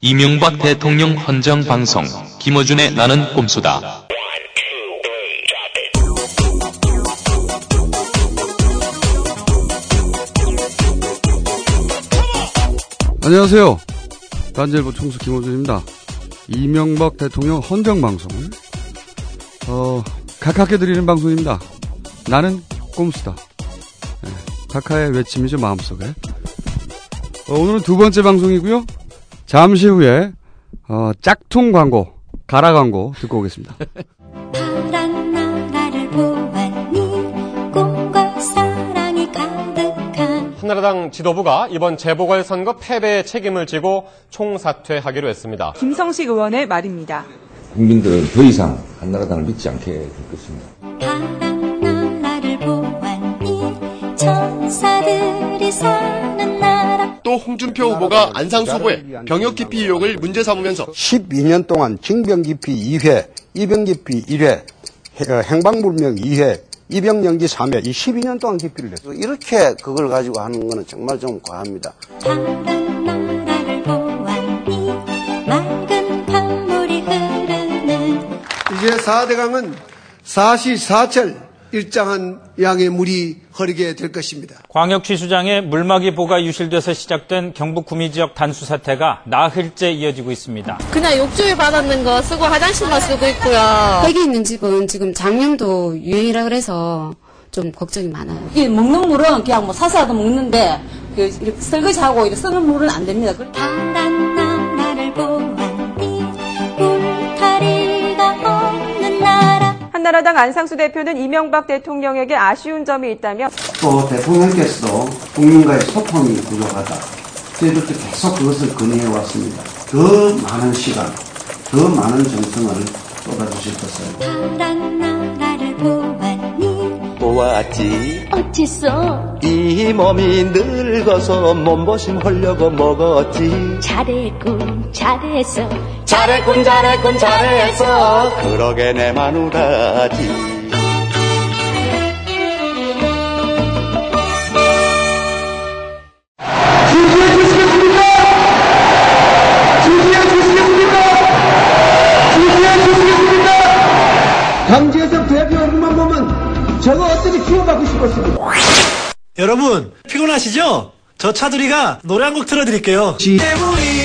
이명박 대통령 헌정 방송 김어준의 나는 꼼수다. 안녕하세요. 딴지일보 총수 김어준입니다. 이명박 대통령 헌정 방송 각하께 드리는 방송입니다. 나는 꼼수다. 각하의 외침이죠, 마음속에. 오늘은 두 번째 방송이고요. 잠시 후에 짝퉁 광고, 가라 광고 듣고 오겠습니다. 파란 나라를 보았니 꿈과 사랑이 가득한 한나라당 지도부가 이번 재보궐선거 패배의 책임을 지고 총사퇴하기로 했습니다. 김성식 의원의 말입니다. 국민들은 더 이상 한나라당을 믿지 않게 될 것입니다. 파란 나라를 보았니 천사들이 사는 나라. 또 홍준표 후보가 안상수 후보의 병역기피 의혹을 문제 삼으면서 12년 동안 징병기피 2회, 입영기피 1회, 행방불명 2회, 입영연기 3회, 이 12년 동안 기피를 했어요. 이렇게 그걸 가지고 하는 거는 정말 좀 과합니다. 파란 나라를 보았니 맑은 강물이 흐르는 이제 4대강은 4시 4철 일정한 양의 물이 흐르게 될 것입니다. 광역시 수장의 물막이 보가 유실돼서 시작된 경북 구미 지역 단수 사태가 나흘째 이어지고 있습니다. 그냥 욕조에 받았는 거 쓰고 화장실만 쓰고 있고요. 팩이 있는 집은 지금 장염도 유행이라 그래서 좀 걱정이 많아요. 이 먹는 물은 그냥 뭐 사서라도 먹는데 이렇게 설거지하고 이렇게 쓰는 물은 안 됩니다. 파란 나라를 보았니 울타리가 없는 나라. 한나라당 안상수 대표는 이명박 대통령에게 아쉬운 점이 있다며 또 대통령께서도 국민과의 소통이 부족하다. 저희들도 계속 그것을 건의해왔습니다. 더 많은 시간, 더 많은 정성을 쏟아주실 것을. 파란 나라를 보았니? 보았지. 어째서? 이 몸이 늙어서 몸보심 하려고 먹었지. 잘했군, 잘했어. 잘했어. 그러게 내 마누라지. 지지해 주시겠습니까? 강지에서 대표 얼굴만 보면 저거 어떻게 키워받고 싶었습니다. 여러분 피곤하시죠? 저 차두리가 노래 한 곡 틀어드릴게요. 지 때문이야.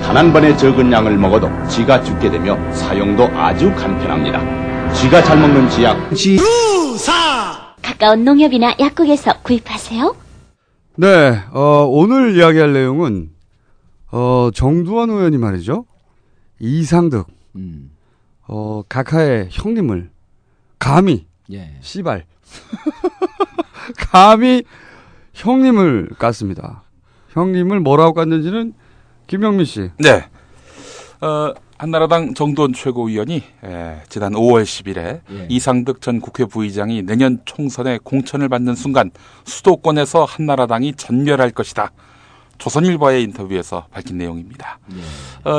단 한 번의 적은 양을 먹어도 지가 죽게 되며 사용도 아주 간편합니다. 지가 잘 먹는 지약 지루사 가까운 농협이나 약국에서 구입하세요. 네, 오늘 이야기할 내용은 정두환 의원이 말이죠. 이상득 각하의 형님을 감히 씨발 감히 형님을 깠습니다. 형님을 뭐라고 깠는지는 김영민 씨. 네. 한나라당 정도원 최고위원이 지난 5월 10일에 이상득 전 국회 부의장이 내년 총선에 공천을 받는 순간 수도권에서 한나라당이 전멸할 것이다. 조선일보의 인터뷰에서 밝힌 내용입니다.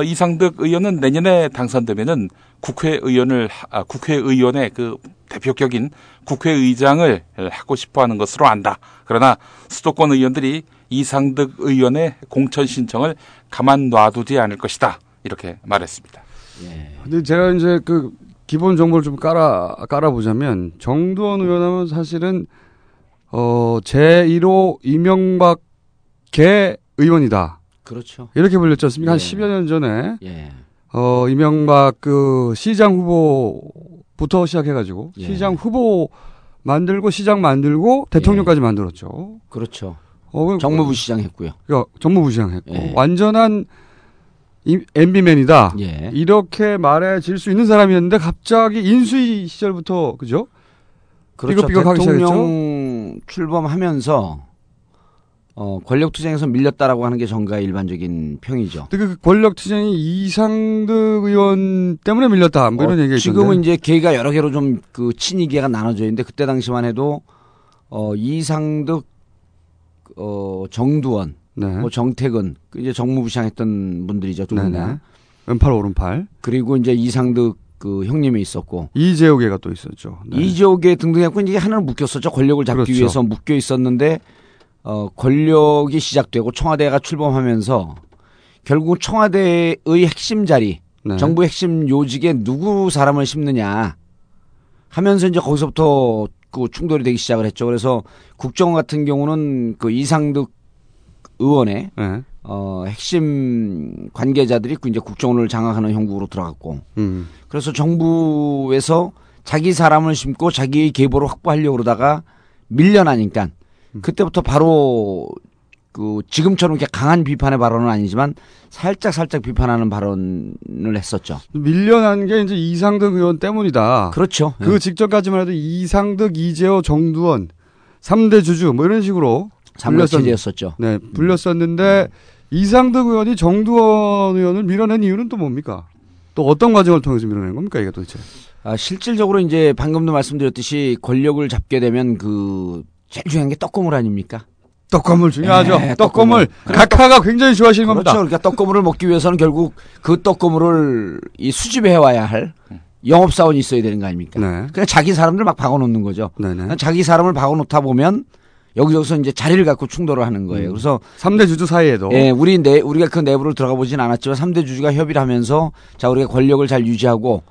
이상득 의원은 내년에 당선되면은 국회의원의 그 대표격인 국회의장을 하고 싶어하는 것으로 안다. 그러나 수도권 의원들이 이상득 의원의 공천 신청을 가만 놔두지 않을 것이다. 이렇게 말했습니다. 근데 제가 이제 그 기본 정보를 좀 깔아보자면 정두원 의원하면 사실은 제1호 이명박 개 의원이다. 그렇죠. 이렇게 불렸지 않습니까? 한 10여 년 전에 이명박 그 시장 후보부터 시작해가지고 시장 후보 만들고 시장 만들고 대통령까지 만들었죠. 그렇죠. 정무부 시장 했고요. 그러니까 정무부 시장 했고 완전한 MB맨이다. 이렇게 말해질 수 있는 사람이었는데 갑자기 인수위 시절부터 그죠? 그렇죠. 삐걱삐걱하기 시작했죠. 대통령 출범하면서 권력투쟁에서 밀렸다라고 하는 게 정가의 일반적인 평이죠. 그 권력투쟁이 이상득 의원 때문에 밀렸다. 뭐 이런 얘기죠. 지금은 이제 계기가 여러 개로 좀 그 친이계가 나눠져 있는데 그때 당시만 해도 이상득 정두원, 뭐 정태근 이제 정무부 시장했던 분들이죠. 두 분 다. 왼팔 오른팔. 그리고 이제 이상득 그 형님이 있었고 이재호계가 또 있었죠. 네. 이재호계 등등 해갖고 이제 하나로 묶였었죠. 권력을 잡기 그렇죠. 위해서 묶여 있었는데 권력이 시작되고 청와대가 출범하면서 결국 청와대의 핵심 자리, 네. 정부 핵심 요직에 누구 사람을 심느냐 하면서 이제 거기서부터 그 충돌이 되기 시작을 했죠. 그래서 국정원 같은 경우는 그 이상득 의원의 네. 핵심 관계자들이 이제 국정원을 장악하는 형국으로 들어갔고, 그래서 정부에서 자기 사람을 심고 자기의 계보를 확보하려고 그러다가 밀려나니까 그때부터 바로 그 지금처럼 이렇게 강한 비판의 발언은 아니지만 살짝 비판하는 발언을 했었죠. 밀려난 게 이제 이상득 의원 때문이다. 그렇죠. 그 직전까지만 해도 이상득, 이재호, 정두원 3대 주주 뭐 이런 식으로 삼각체제였었죠. 네, 불렸었는데 이상득 의원이 정두원 의원을 밀어낸 이유는 또 뭡니까? 또 어떤 과정을 통해서 밀어낸 겁니까? 이게 도대체? 아, 실질적으로 이제 방금도 말씀드렸듯이 권력을 잡게 되면 그 제일 중요한 게 떡고물 아닙니까? 떡고물 중요하죠. 네, 떡고물. 각하가 굉장히 좋아하시는 그렇죠. 겁니다. 그러니까 떡고물을 먹기 위해서는 결국 그 떡고물을 이 수집해 와야 할 영업사원이 있어야 되는 거 아닙니까? 네. 그냥 자기 사람들 막 박아놓는 거죠. 네네. 자기 사람을 박아놓다 보면 여기저기서 이제 자리를 갖고 충돌을 하는 거예요. 그래서 3대 주주 사이에도 예, 우리가 그 내부를 들어가 보진 않았지만 3대 주주가 협의를 하면서 자, 우리가 권력을 잘 유지하고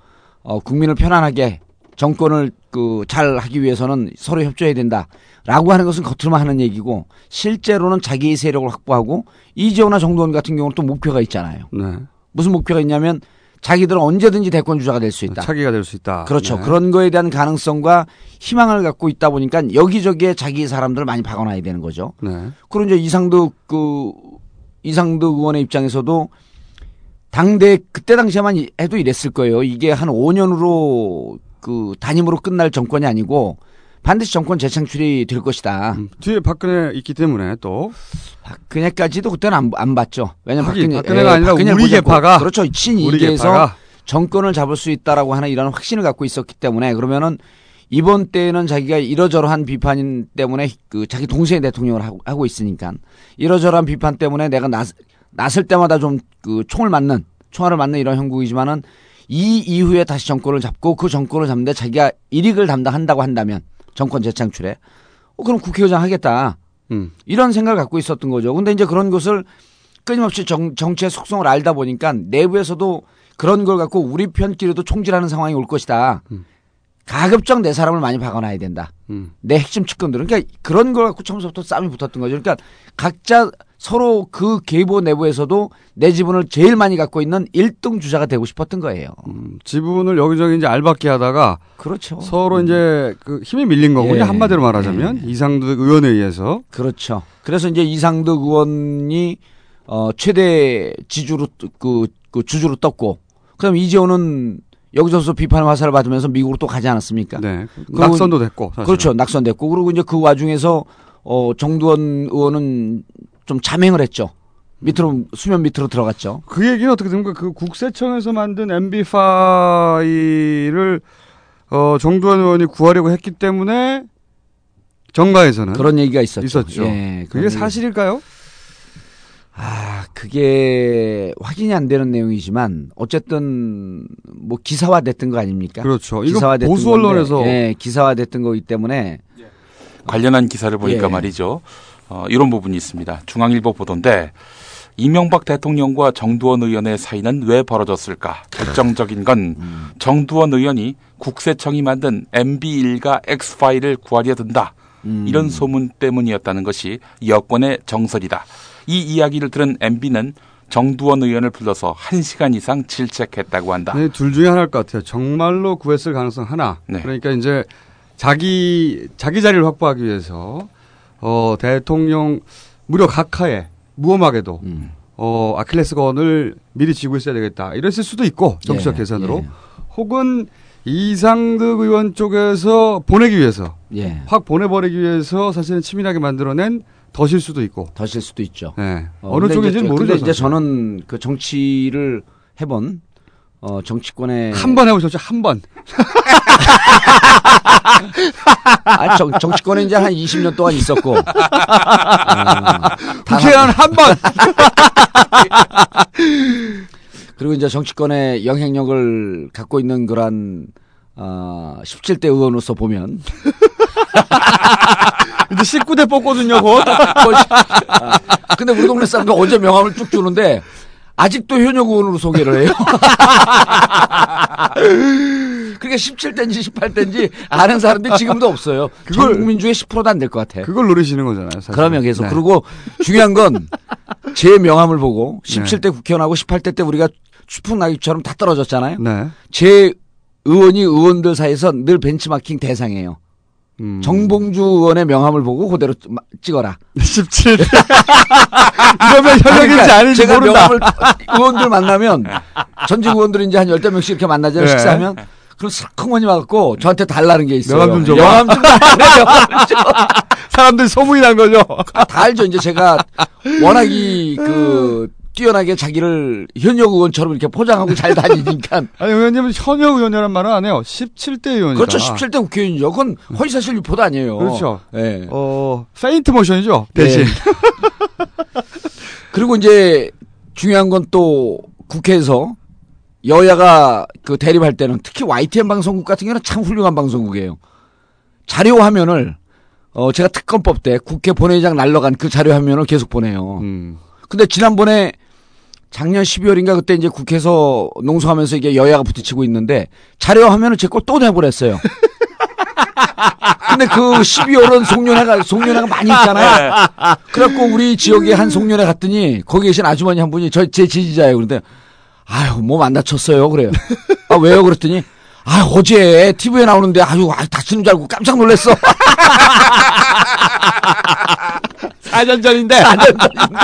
국민을 편안하게 정권을 그 잘 하기 위해서는 서로 협조해야 된다라고 하는 것은 겉으로만 하는 얘기고 실제로는 자기의 세력을 확보하고 이재호나 정도원 같은 경우는 또 목표가 있잖아요. 네. 무슨 목표가 있냐면 자기들은 언제든지 대권 주자가 될 수 있다. 차기가 될 수 있다. 그렇죠. 네. 그런 거에 대한 가능성과 희망을 갖고 있다 보니까 여기저기에 자기 사람들을 많이 박아놔야 되는 거죠. 네. 그리고 이제 이상득 의원의 입장에서도 당대 그때 당시에만 해도 이랬을 거예요. 이게 한 5년으로 그 단임으로 끝날 정권이 아니고 반드시 정권 재창출이 될 것이다. 뒤에 박근혜 있기 때문에 또 박근혜까지도 그때는 안 봤죠. 왜냐면 박근혜가 아니라 우리 계파가 그렇죠. 친이계에서 정권을 잡을 수 있다라고 하는 이런 확신을 갖고 있었기 때문에 그러면은 이번 때에는 자기가 이러저러한 비판 때문에 그 자기 동생이 대통령을 하고 있으니까 이러저러한 비판 때문에 내가 났을 때마다 좀 그 총알을 맞는 이런 형국이지만은 이 이후에 다시 정권을 잡고 그 정권을 잡는데 자기가 이익을 담당한다고 한다면. 정권 재창출에 그럼 국회의장 하겠다 이런 생각을 갖고 있었던 거죠. 그런데 이제 그런 것을 끊임없이 정치의 속성을 알다 보니까 내부에서도 그런 걸 갖고 우리 편끼리도 총질하는 상황이 올 것이다. 가급적 내 사람을 많이 박아놔야 된다. 내 핵심 측근들은 그러니까 그런 걸 갖고 처음부터 싸움이 붙었던 거죠. 그러니까 각자 서로 그 계보 내부에서도 내 지분을 제일 많이 갖고 있는 1등 주자가 되고 싶었던 거예요. 지분을 여기저기 이제 알박기 하다가 그렇죠. 서로 이제 그 힘이 밀린 거고 예. 한마디로 말하자면 예. 이상득 의원에 의해서 그렇죠. 그래서 이제 이상득 의원이 최대 지주로 그 주주로 떴고 그다음 이재호는 여기저기서 비판 화살을 받으면서 미국으로 또 가지 않았습니까? 네. 낙선도 됐고 사실은. 그렇죠. 낙선됐고 그리고 이제 그 와중에서 정두원 의원은 좀 잠행을 했죠. 밑으로 수면 밑으로 들어갔죠. 그 얘기는 어떻게 됩니까? 그 국세청에서 만든 MB 파일을 정두환 의원이 구하려고 했기 때문에 정가에서는 그런 얘기가 있었죠. 예, 그게 사실일까요? 아, 그게 확인이 안 되는 내용이지만 어쨌든 뭐 기사화 됐던 거 아닙니까? 그렇죠. 기사화 이거 보수 언론에서 예, 기사화 됐던 거기 때문에 관련한 기사를 보니까 예. 말이죠. 이런 부분이 있습니다. 중앙일보 보도인데 이명박 대통령과 정두원 의원의 사이는 왜 벌어졌을까? 결정적인 건 정두원 의원이 국세청이 만든 MB 일가 X파일을 구하려 든다. 이런 소문 때문이었다는 것이 여권의 정설이다. 이 이야기를 들은 MB는 정두원 의원을 불러서 1시간 이상 질책했다고 한다. 네, 둘 중에 하나일 것 같아요. 정말로 구했을 가능성 하나. 네. 그러니까 이제 자기 자리를 확보하기 위해서 대통령 무려 각하에 무엄하게도 아킬레스건을 미리 쥐고 있어야 되겠다 이랬을 수도 있고 정치적 계산으로 예. 혹은 이상득 의원 쪽에서 보내기 위해서 예. 확 보내버리기 위해서 사실은 치밀하게 만들어낸 덫일 수도 있고 덫일 수도 있죠. 네. 어느 쪽인지는 모르죠. 근데 이제 저는 그 정치를 해본 정치권에 한 번 해보셨죠? 한 번. 아, 정치권에 이제 한 20년 동안 있었고. 국회의원 한 번. 그리고 이제 정치권의 영향력을 갖고 있는 그런 17대 의원으로서 보면 근데 19대 뽑거든요, 곧. 근데 우리 동네 사람도 언제 명함을 쭉 주는데 아직도 현역 의원으로 소개를 해요. 그러니까 17대인지 18대인지 아는 사람들이 지금도 없어요. 전 국민주의 10%도 안 될 것 같아. 그걸 노리시는 거잖아요, 사실. 그러면 계속. 네. 그리고 중요한 건 제 명함을 보고 17대 네. 국회의원하고 18대 때 우리가 추풍 낙엽처럼 다 떨어졌잖아요. 네. 제 의원이 의원들 사이에서 늘 벤치마킹 대상이에요. 정봉주 의원의 명함을 보고 그대로 찍어라. 17대. 이러면 현역인지 아닌지 제가 모른다. 명함을 의원들 만나면 전직 의원들이 이제 한 10명씩 이렇게 만나잖아요. 네. 식사하면. 그럼 슬컹머니 와갖고 저한테 달라는 게 있어요. 명함 좀 줘봐. 명함 좀 달라. 사람들이 소문이 난 거죠. 다 알죠. 이제 제가 워낙 뛰어나게 자기를 현역 의원처럼 이렇게 포장하고 잘 다니니까. 아니, 의원님은 현역 의원이란 말은 안 해요. 17대 의원이죠. 그렇죠. 17대 국회의원이죠. 그건 허위사실 유포도 아니에요. 그렇죠. 네. 페인트 모션이죠. 대신. 네. 그리고 이제 중요한 건 또 국회에서 여야가 그 대립할 때는 특히 YTN 방송국 같은 경우는 참 훌륭한 방송국이에요. 자료 화면을, 제가 특검법 때 국회 본회의장 날라간 그 자료 화면을 계속 보내요. 근데 지난번에 작년 12월인가 그때 이제 국회에서 농성하면서 이게 여야가 부딪히고 있는데 자료 화면을 제 거 또 내보냈어요. 근데 그 12월은 송년회가 많이 있잖아요. 그래갖고 우리 지역에 한 송년회 갔더니 거기 계신 아주머니 한 분이 제 지지자예요. 그런데 아유, 몸 안 다쳤어요. 그래요. 아, 왜요? 그랬더니 아, 어제 TV에 나오는데 아유, 다치는 줄 알고 깜짝 놀랐어. 4년 전인데. 4년 전인데.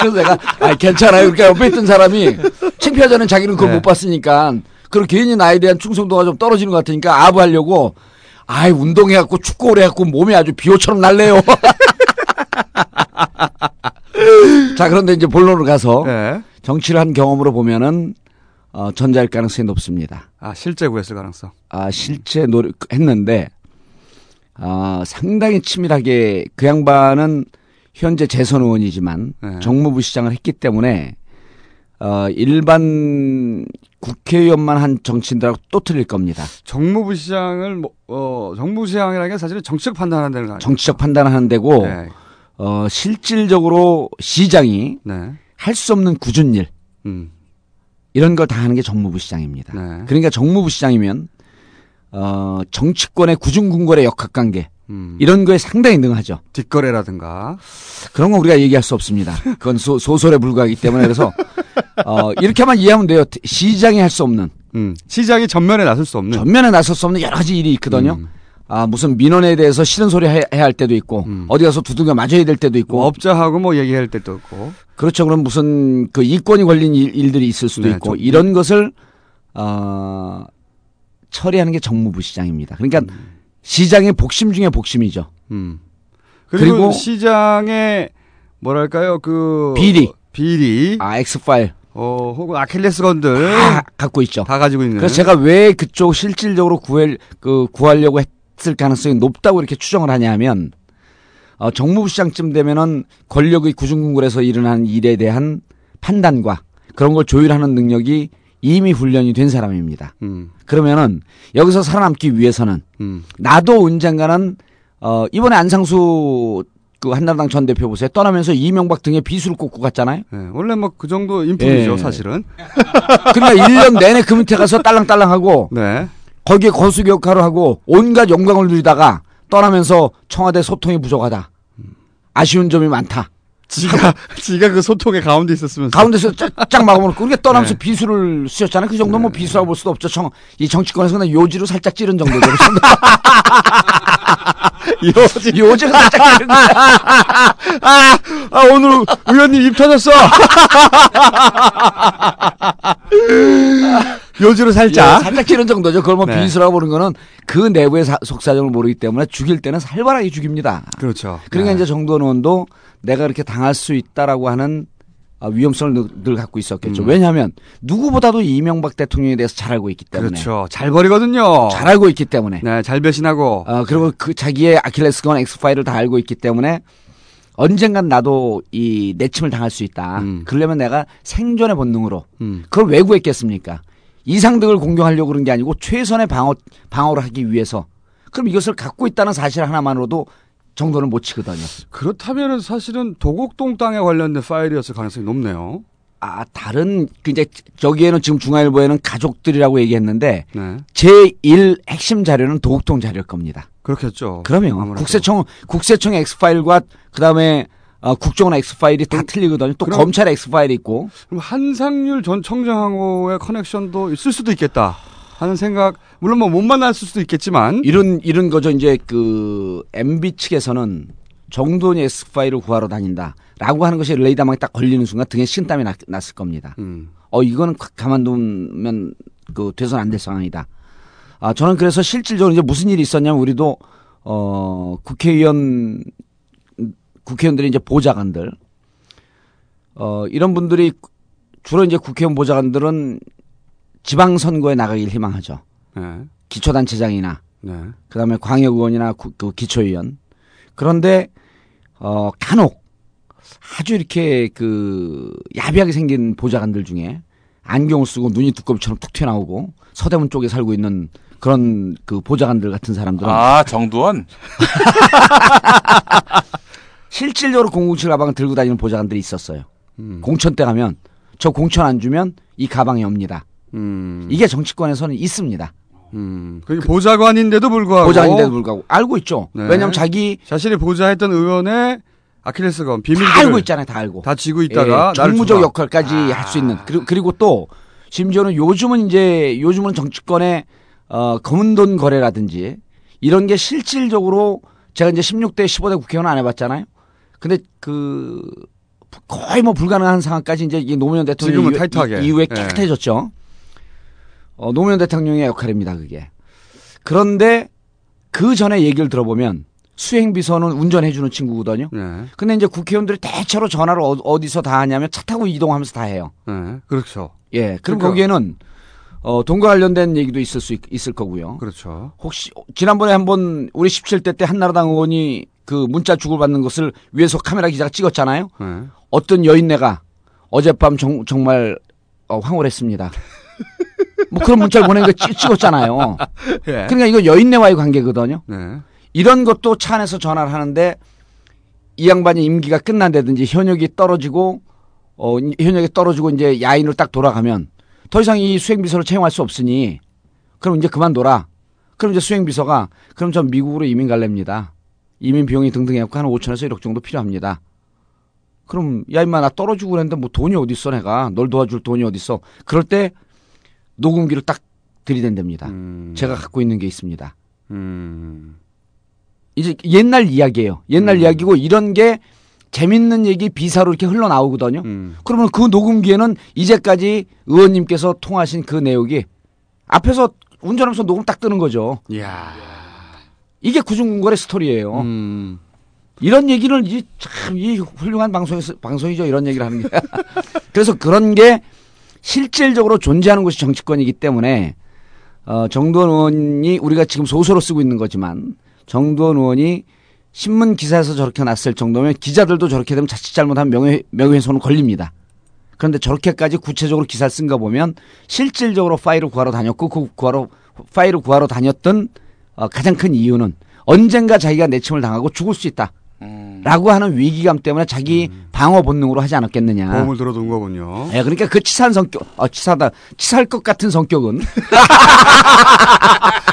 그래서 내가, 아, 괜찮아요. 그러니까 옆에 있던 사람이 창피하자는 자기는 그걸 네. 못 봤으니까. 그리고 괜히 나에 대한 충성도가 좀 떨어지는 것 같으니까 아부하려고, 아이, 운동해갖고 축구 오래 해갖고 몸이 아주 비호처럼 날래요. 자, 그런데 이제 본론으로 가서 네. 정치를 한 경험으로 보면은 전자일 가능성이 높습니다. 아, 실제 구했을 가능성. 아, 실제 노력했는데 상당히 치밀하게 그 양반은 현재 재선 의원이지만 네. 정무부 시장을 했기 때문에 일반 국회의원만 한 정치인들하고 또 틀릴 겁니다. 정무부 시장을 정무부 시장이라는 게 사실은 정치적 판단하는 데는 아니에요. 정치적 판단하는 데고 네. 실질적으로 시장이 네. 할 수 없는 굳은 일 이런 걸 다 하는 게 정무부 시장입니다. 네. 그러니까 정무부 시장이면 정치권의 구중궁궐의 역학관계 이런 거에 상당히 능하죠. 뒷거래라든가 그런 거 우리가 얘기할 수 없습니다. 그건 소설에 불과하기 때문에. 그래서 이렇게만 이해하면 돼요. 시장이 할 수 없는 시장이 전면에 나설 수 없는 여러 가지 일이 있거든요. 아, 무슨 민원에 대해서 싫은 소리 해야 할 때도 있고, 어디 가서 두둥겨 맞아야 될 때도 있고, 업자하고 얘기할 때도 있고. 그렇죠. 그럼 무슨 그 이권이 걸린 일들이 있을 수도 네, 있고, 이런 것을, 처리하는 게 정무부 시장입니다. 그러니까 시장의 복심 중에 복심이죠. 그리고 시장의, 뭐랄까요, 비리. 아, 엑스파일. 혹은 아킬레스 건들. 다 갖고 있죠. 다 가지고 있는. 그래서 제가 왜 그쪽 실질적으로 구하려고 했을 가능성이 높다고 이렇게 추정을 하냐 하면, 정무부 시장쯤 되면은 권력의 구중궁궐에서 일어난 일에 대한 판단과 그런 걸 조율하는 능력이 이미 훈련이 된 사람입니다. 그러면은 여기서 살아남기 위해서는, 나도 언젠가는, 이번에 안상수 그 한나라당 전 대표 보세요. 떠나면서 이명박 등에 비수를 꽂고 갔잖아요. 네, 원래 그 정도 인품이죠, 예. 사실은. 그러니까 1년 내내 그 밑에 가서 딸랑딸랑하고 네. 거기에 거수기 역할을 하고 온갖 영광을 누리다가 떠나면서 청와대 소통이 부족하다. 아쉬운 점이 많다. 지가 그 소통의 가운데 있었으면서. 가운데서 쫙 막아버렸고 그러니까 떠나면서 네. 비수를 쓰셨잖아요. 그 정도 네. 뭐 비수라고 볼 수도 없죠. 이 정치권에서 그냥 요지로 살짝 찌른 정도죠. 요지로 살짝 찌른 오늘 의원님 입 터졌어. 요지로 살짝. 예, 살짝 찌른 정도죠. 그걸 뭐 네. 비수라고 보는 거는 그 내부의 속사정을 모르기 때문에 죽일 때는 살벌하게 죽입니다. 그렇죠. 그러니까 네. 이제 정도원 의원도 내가 이렇게 당할 수 있다라고 하는 위험성을 늘 갖고 있었겠죠. 왜냐하면 누구보다도 이명박 대통령에 대해서 잘 알고 있기 때문에. 그렇죠. 잘 버리거든요. 잘 알고 있기 때문에. 네, 잘 배신하고. 그리고 그 자기의 아킬레스건 엑스파일을 다 알고 있기 때문에 언젠간 나도 이 내침을 당할 수 있다. 그러려면 내가 생존의 본능으로 그걸 왜 구했겠습니까? 이상득을 공격하려고 그런 게 아니고 최선의 방어를 하기 위해서. 그럼 이것을 갖고 있다는 사실 하나만으로도 정도는 못 치거든요. 그렇다면은 사실은 도곡동 땅에 관련된 파일이었을 가능성이 높네요. 아, 다른 이제 저기에는 지금 중앙일보에는 가족들이라고 얘기했는데 네. 제1 핵심 자료는 도곡동 자료일 겁니다. 그렇겠죠. 그러면 국세청 엑스파일과 그다음에 국정원 엑스파일이 다 틀리거든요. 또 검찰 엑스파일이 있고. 그럼 한상률 전 청장하고의 커넥션도 있을 수도 있겠다 하는 생각. 물론 뭐 못 만날 수도 있겠지만 이런 거죠. 이제 그 MB 측에서는 정도원이 엑스파일을 구하러 다닌다라고 하는 것이 레이더망에 딱 걸리는 순간 등에 식은땀이 났을 겁니다. 이거는 가만두면 그 돼서는 안 될 상황이다. 아, 저는 그래서 실질적으로 이제 무슨 일이 있었냐면 우리도 국회의원들이 이제 보좌관들 이런 분들이 주로 이제 국회의원 보좌관들은 지방선거에 나가길 희망하죠. 네. 기초단체장이나 네. 그다음에 광역의원이나 그 기초의원. 그런데 간혹 아주 이렇게 그 야비하게 생긴 보좌관들 중에 안경을 쓰고 눈이 두꺼비처럼 툭 튀어나오고 서대문 쪽에 살고 있는 그런 그 보좌관들 같은 사람들은 아 정두원 실질적으로 007 가방을 들고 다니는 보좌관들이 있었어요. 공천 때 가면 저 공천 안 주면 이 가방이 옵니다. 이게 정치권에서는 있습니다. 그 보좌관인데도 불구하고 알고 있죠. 네. 왜냐하면 자신이 보좌했던 의원의 아킬레스건 비밀들을 다 알고 있잖아요. 다 알고 다 지고 있다가 예, 정무적 역할까지 할 수 있는 그리고 또 심지어는 요즘은 정치권의 검은 돈 거래라든지 이런 게 실질적으로 제가 이제 16대 15대 국회의원 안 해봤잖아요. 근데 그 거의 뭐 불가능한 상황까지 이제 이 노무현 대통령 이후에 깨끗해졌죠. 노무현 대통령의 역할입니다, 그게. 그런데 그 전에 얘기를 들어보면 수행비서는 운전해주는 친구거든요. 네. 근데 이제 국회의원들이 대체로 전화를 어디서 다 하냐면 차 타고 이동하면서 다 해요. 네. 그렇죠. 예. 그럼 거기에는 돈과 관련된 얘기도 있을 수 있을 거고요. 그렇죠. 혹시 지난번에 한번 우리 17대 때 한나라당 의원이 그 문자 주고받는 것을 위에서 카메라 기자가 찍었잖아요. 네. 어떤 여인네가 어젯밤 정말 황홀했습니다. 뭐 그런 문자를 보낸 거 찍었잖아요. 예. 그러니까 이거 여인네와의 관계거든요. 네. 이런 것도 차 안에서 전화를 하는데 이 양반이 임기가 끝난다든지 현역이 떨어지고 이제 야인으로 딱 돌아가면 더 이상 이 수행비서를 채용할 수 없으니 그럼 이제 그만둬라. 그럼 이제 수행비서가 그럼 전 미국으로 이민 갈랍니다. 이민 비용이 등등 해갖고 한 5천에서 1억 정도 필요합니다. 그럼 야 임마 나 떨어지고 그랬는데 뭐 돈이 어딨어 내가. 널 도와줄 돈이 어딨어. 그럴 때 녹음기를 딱 들이댄답니다. 제가 갖고 있는 게 있습니다. 이제 옛날 이야기예요. 옛날 이야기고 이런 게 재밌는 얘기 비사로 이렇게 흘러나오거든요. 그러면 그 녹음기에는 이제까지 의원님께서 통하신 그 내용이 앞에서 운전하면서 녹음 딱 뜨는 거죠. 이야. 이게 구중궁궐의 스토리예요. 이런 얘기를 참 이 훌륭한 방송이죠. 이런 얘기를 하는 게. 그래서 그런 게 실질적으로 존재하는 것이 정치권이기 때문에 정도원 의원이 우리가 지금 소설로 쓰고 있는 거지만 정도원 의원이 신문 기사에서 저렇게 났을 정도면 기자들도 저렇게 되면 자칫 잘못하면 명예훼손은 걸립니다. 그런데 저렇게까지 구체적으로 기사를 쓴 거 보면 실질적으로 파일을 구하러 다녔고 그 파일을 구하러 다녔던 가장 큰 이유는 언젠가 자기가 내침을 당하고 죽을 수 있다. 라고 하는 위기감 때문에 자기 방어 본능으로 하지 않았겠느냐. 보험을 들어둔 거군요. 예, 그러니까 그 치사한 성격, 치사할 것 같은 성격은.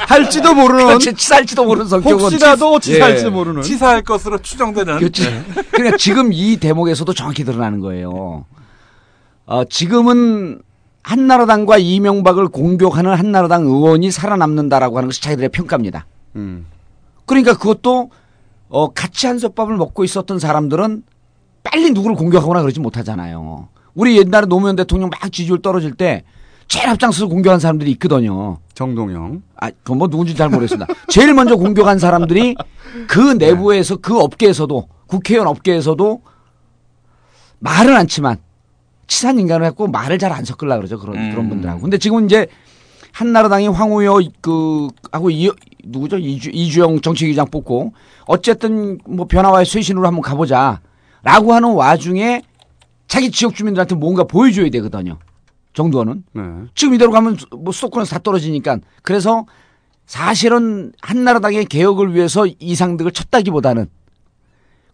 할지도 모르는. 그렇지, 치사할지도 모르는 성격은. 혹시라도 치사할지 모르는. 치사할 것으로 추정되는. 그렇지. 그러니까 지금 이 대목에서도 정확히 드러나는 거예요. 지금은 한나라당과 이명박을 공격하는 한나라당 의원이 살아남는다라고 하는 것이 자기들의 평가입니다. 그러니까 그것도 같이 한솥밥을 먹고 있었던 사람들은 빨리 누구를 공격하거나 그러지 못하잖아요. 우리 옛날에 노무현 대통령 막 지지율 떨어질 때 제일 앞장서서 공격한 사람들이 있거든요. 정동영. 아, 그건 뭐 누군지 잘 모르겠습니다. 제일 먼저 공격한 사람들이 그 내부에서 그 업계에서도 국회의원 업계에서도 말은 않지만 치사한 인간을 했고 말을 잘 안 섞으려고 그러죠. 그런 분들하고. 근데 지금 이제 한나라당이 황우여 하고 이주영 정책위장 뽑고 어쨌든 뭐 변화와의 쇄신으로 한번 가보자. 라고 하는 와중에 자기 지역 주민들한테 뭔가 보여줘야 되거든요. 정도원은. 네. 지금 이대로 가면 뭐 수도권에서 다 떨어지니까. 그래서 사실은 한나라당의 개혁을 위해서 이상득을 쳤다기보다는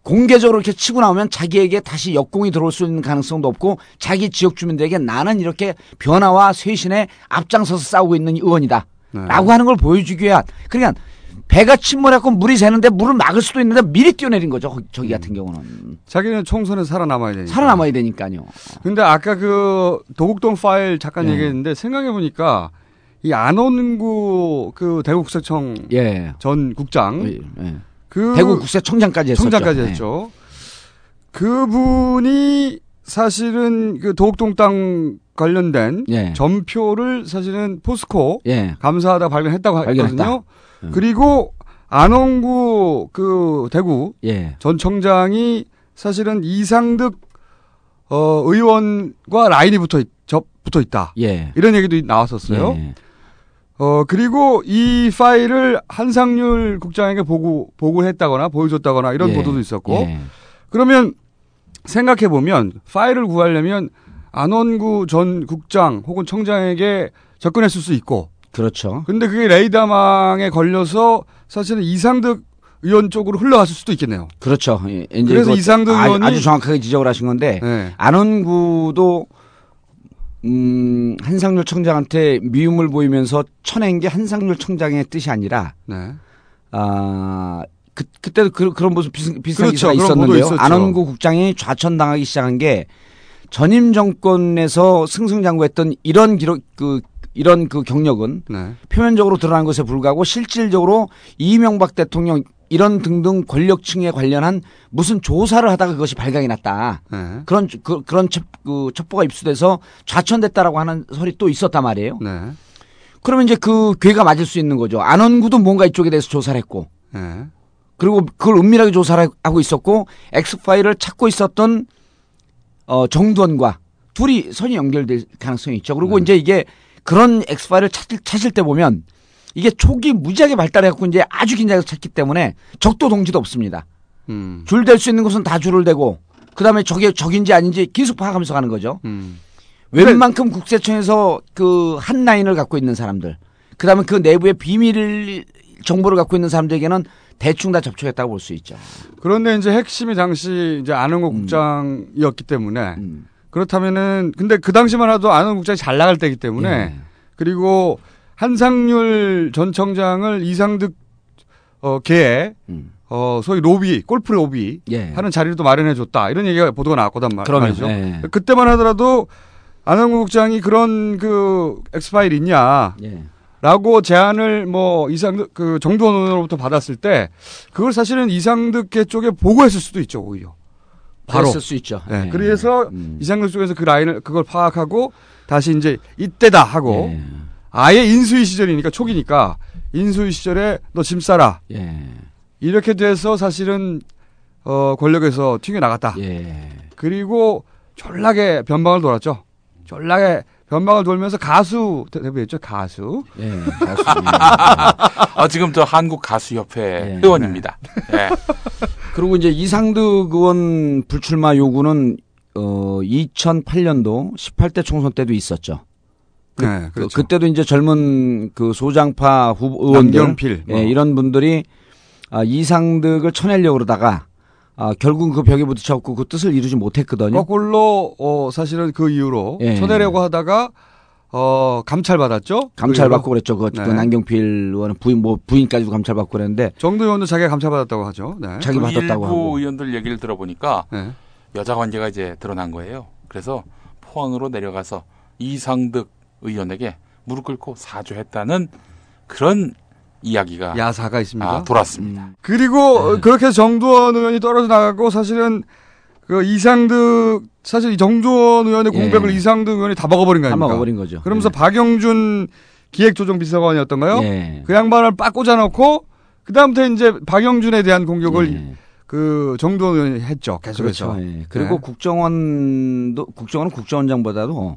공개적으로 이렇게 치고 나오면 자기에게 다시 역공이 들어올 수 있는 가능성도 없고 자기 지역 주민들에게 나는 이렇게 변화와 쇄신에 앞장서서 싸우고 있는 의원이다. 네. 라고 하는 걸 보여주기 위한. 그러니까 배가 침몰했고 물이 새는데 물을 막을 수도 있는데 미리 뛰어내린 거죠. 저기 같은 경우는. 자기는 총선에 살아남아야 되니까. 살아남아야 되니까요. 근데 아까 그 도곡동 파일 잠깐 네. 얘기했는데 생각해보니까 이 안원구 그 대구국세청 예. 전 국장 예. 그 대구국세청장까지 했었죠. 청장까지 했죠. 예. 그분이 사실은 그 도곡동 땅 관련된 예. 전표를 사실은 포스코 예. 감사하다 발견했다고 하거든요. 그리고 안원구 그 대구 예. 전 청장이 사실은 이상득 의원과 라인이 붙어 있다. 예. 이런 얘기도 나왔었어요. 예. 그리고 이 파일을 한상률 국장에게 보고했다거나 보여줬다거나 이런 예. 보도도 있었고. 예. 그러면 생각해 보면 파일을 구하려면 안원구 전 국장 혹은 청장에게 접근했을 수 있고. 그렇죠. 근데 그게 레이더망에 걸려서 사실은 이상득 의원 쪽으로 흘러갔을 수도 있겠네요. 그렇죠. 예, 이제 그래서 이상득 의원이 아주 정확하게 지적을 하신 건데 예. 안원구도 한상률 청장한테 미움을 보이면서 쳐낸 게 한상률 청장의 뜻이 아니라 네. 그때도 그런 모습 비슷한 그렇죠. 기사가 있었는데요. 안원구 국장이 좌천당하기 시작한 게 전임 정권에서 승승장구했던 이런 기록 이런 그 경력은 네. 표면적으로 드러난 것에 불과하고 실질적으로 이명박 대통령 이런 등등 권력층에 관련한 무슨 조사를 하다가 그것이 발각이 났다. 네. 그런 첩보가 입수돼서 좌천됐다라고 하는 설이 또 있었단 말이에요. 네. 그러면 이제 그 궤가 맞을 수 있는 거죠. 안원구도 뭔가 이쪽에 대해서 조사를 했고 네. 그리고 그걸 은밀하게 조사를 하고 있었고 X파일을 찾고 있었던 정두원과 둘이 선이 연결될 가능성이 있죠. 그리고 네. 이제 이게 그런 X파일을 찾을 때 보면 이게 초기 무지하게 발달해갖고 이제 아주 긴장해서 찾기 때문에 적도 동지도 없습니다. 줄 댈 수 있는 곳은 다 줄을 대고 그 다음에 저게 적인지 아닌지 계속 파악하면서 가는 거죠. 웬만큼 그래. 국세청에서 그 한 라인을 갖고 있는 사람들 그 다음에 그 내부의 비밀 정보를 갖고 있는 사람들에게는 대충 다 접촉했다고 볼 수 있죠. 그런데 이제 핵심이 당시 이제 안원구 국장이었기 때문에 그렇다면은 근데 그 당시만 해도 안원구 국장이 잘 나갈 때이기 때문에 예. 그리고 한상률 전 청장을 이상득 계에 소위 로비 골프 로비 예. 하는 자리를 또 마련해줬다 이런 얘기가 보도가 나왔거든 말이죠. 예. 그때만 하더라도 안원구 국장이 그런 그 엑스파일 있냐? 예. 라고 제안을 뭐 이상득 그 정두원 의원으로부터 받았을 때 그걸 사실은 이상득계 쪽에 보고했을 수도 있죠 오히려 바로 했을 수 있죠. 네. 네. 그래서 이상득 쪽에서 그 라인을 그걸 파악하고 다시 이제 이때다 하고 예. 아예 인수위 시절이니까 초기니까 인수위 시절에 너 짐 싸라 예. 이렇게 돼서 사실은 권력에서 튕겨 나갔다. 예. 그리고 졸라게 변방을 돌았죠. 졸라게 변방을 돌면서 가수 데뷔했죠. 가수. 예, 가수. 지금 저 한국 가수협회 예. 회원입니다. 네. 예. 그리고 이제 이상득 의원 불출마 요구는 2008년도 18대 총선 때도 있었죠. 네, 그렇죠. 그때도 이제 젊은 그 소장파 의원들, 안경필, 예, 이런 분들이 이상득을 쳐내려고 그러다가. 결국은 그 벽에 부딪혔고 그 뜻을 이루지 못했거든요. 거꾸로 사실은 그 이후로 예. 쳐내려고 하다가 감찰받았죠. 감찰받고 그랬죠. 네. 그 안경필 의원은 부인까지도 감찰받고 그랬는데 정도 의원도 자기가 감찰받았다고 하죠. 네. 자기 받았다고 하고. 일부 의원들 얘기를 들어보니까 네. 여자 관계가 이제 드러난 거예요. 그래서 포항으로 내려가서 이상득 의원에게 무릎 꿇고 사죄했다는 그런 이야기가 야사가 있습니다. 돌았습니다. 그리고 네. 그렇게 정두원 의원이 떨어져 나가고 사실은 그 이상득 사실 정두원 의원의 공백을 예. 이상득 의원이 다 먹어버린 거 아닙니까? 다 먹어버린 거죠. 그러면서 예. 박영준 기획조정비서관이었던가요? 예. 그 양반을 빡 꽂아놓고 그 다음부터 이제 박영준에 대한 공격을 예. 그 정두원 의원이 했죠. 계속해서. 그렇죠. 예. 그리고 예. 국정원은 국정원장보다도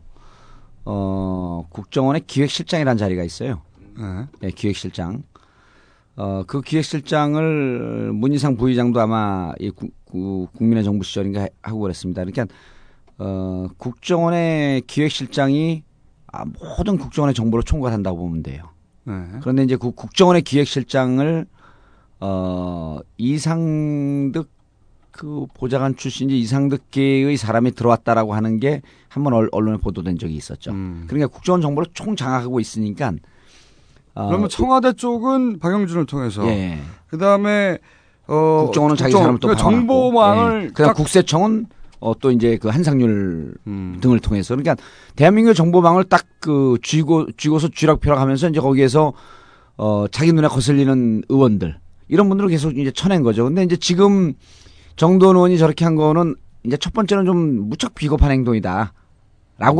국정원의 기획실장이라는 자리가 있어요. 네. 예, 기획실장. 그 기획실장을 문희상 부의장도 아마 이 국민의 정부 시절인가 하고 그랬습니다. 그러니까 국정원의 기획실장이 모든 국정원의 정보를 총괄한다고 보면 돼요. 네. 그런데 이제 국정원의 기획실장을 이상득 그 보좌관 출신이 이상득계의 사람이 들어왔다라고 하는 게 한번 언론에 보도된 적이 있었죠. 그러니까 국정원 정보를 총 장악하고 있으니까. 그러면 청와대 쪽은 박영준을 통해서. 예. 그 다음에 국정원은 자기 사람을 또 방어하고. 정보망을. 예. 그다음 국세청은 또 이제 그 한상률 등을 통해서. 그러니까 대한민국의 정보망을 딱 그 쥐고서 쥐락펴락하면서 이제 거기에서 자기 눈에 거슬리는 의원들 이런 분들을 계속 이제 쳐낸 거죠. 근데 이제 지금 정도원 의원이 저렇게 한 거는 이제 첫 번째는 좀 무척 비겁한 행동이다라고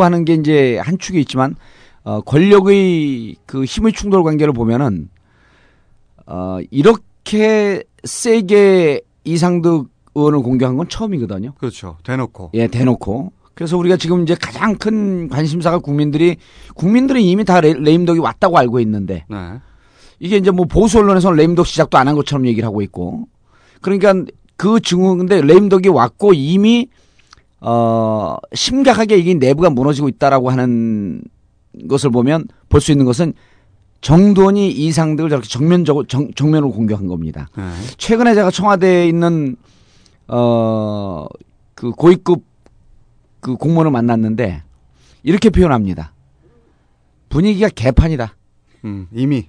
하는 게 이제 한 축이 있지만 권력의 그 힘의 충돌 관계를 보면은 이렇게 세게 이상득 의원을 공격한 건 처음이거든요. 그렇죠. 대놓고. 예, 대놓고. 그래서 우리가 지금 이제 가장 큰 관심사가 국민들은 이미 다 레임덕이 왔다고 알고 있는데 네. 이게 이제 뭐 보수 언론에서는 레임덕 시작도 안 한 것처럼 얘기를 하고 있고 그러니까. 그 증후 근데 레임덕이 왔고 이미 심각하게 이게 내부가 무너지고 있다라고 하는 것을 보면 볼 수 있는 것은 정도원이 이상득을 저렇게 정면적으로 정면으로 공격한 겁니다. 네. 최근에 제가 청와대에 있는 그 고위급 그 공무원을 만났는데 이렇게 표현합니다. 분위기가 개판이다. 이미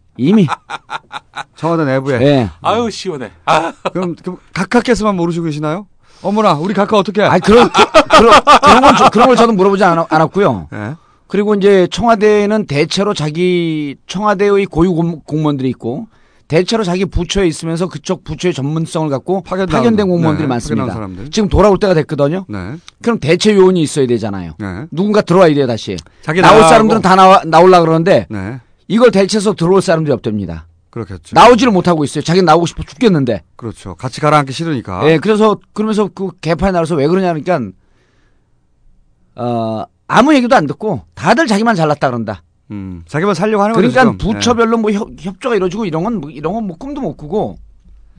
청와대 내부에. 네. 아유 시원해. 아. 그럼 각하께서만 모르시고 계시나요? 어머나 우리 각하 어떻게? 아 그런 걸 저도 물어보지 않았고요. 네. 그리고 이제 청와대는 대체로 자기 청와대의 고유 공무원들이 있고 대체로 자기 부처에 있으면서 그쪽 부처의 전문성을 갖고 파견된 공무원들이 네, 많습니다. 지금 돌아올 때가 됐거든요. 네. 그럼 대체 요원이 있어야 되잖아요. 네. 누군가 들어와야 돼요 다시. 나올 사람들은 다 나올라 그러는데. 네. 이걸 대체해서 들어올 사람들이 없답니다. 그렇겠죠. 나오지를 못하고 있어요. 자기는 나오고 싶어 죽겠는데. 그렇죠. 같이 가라앉기 싫으니까. 예, 네, 그러면서 그 개판이 나와서 왜 그러냐니까, 아무 얘기도 안 듣고 다들 자기만 잘났다 그런다. 자기만 살려고 하는 거죠. 그러니까 부처별로 네. 뭐 협조가 이루어지고 이런 건 뭐 꿈도 못 꾸고.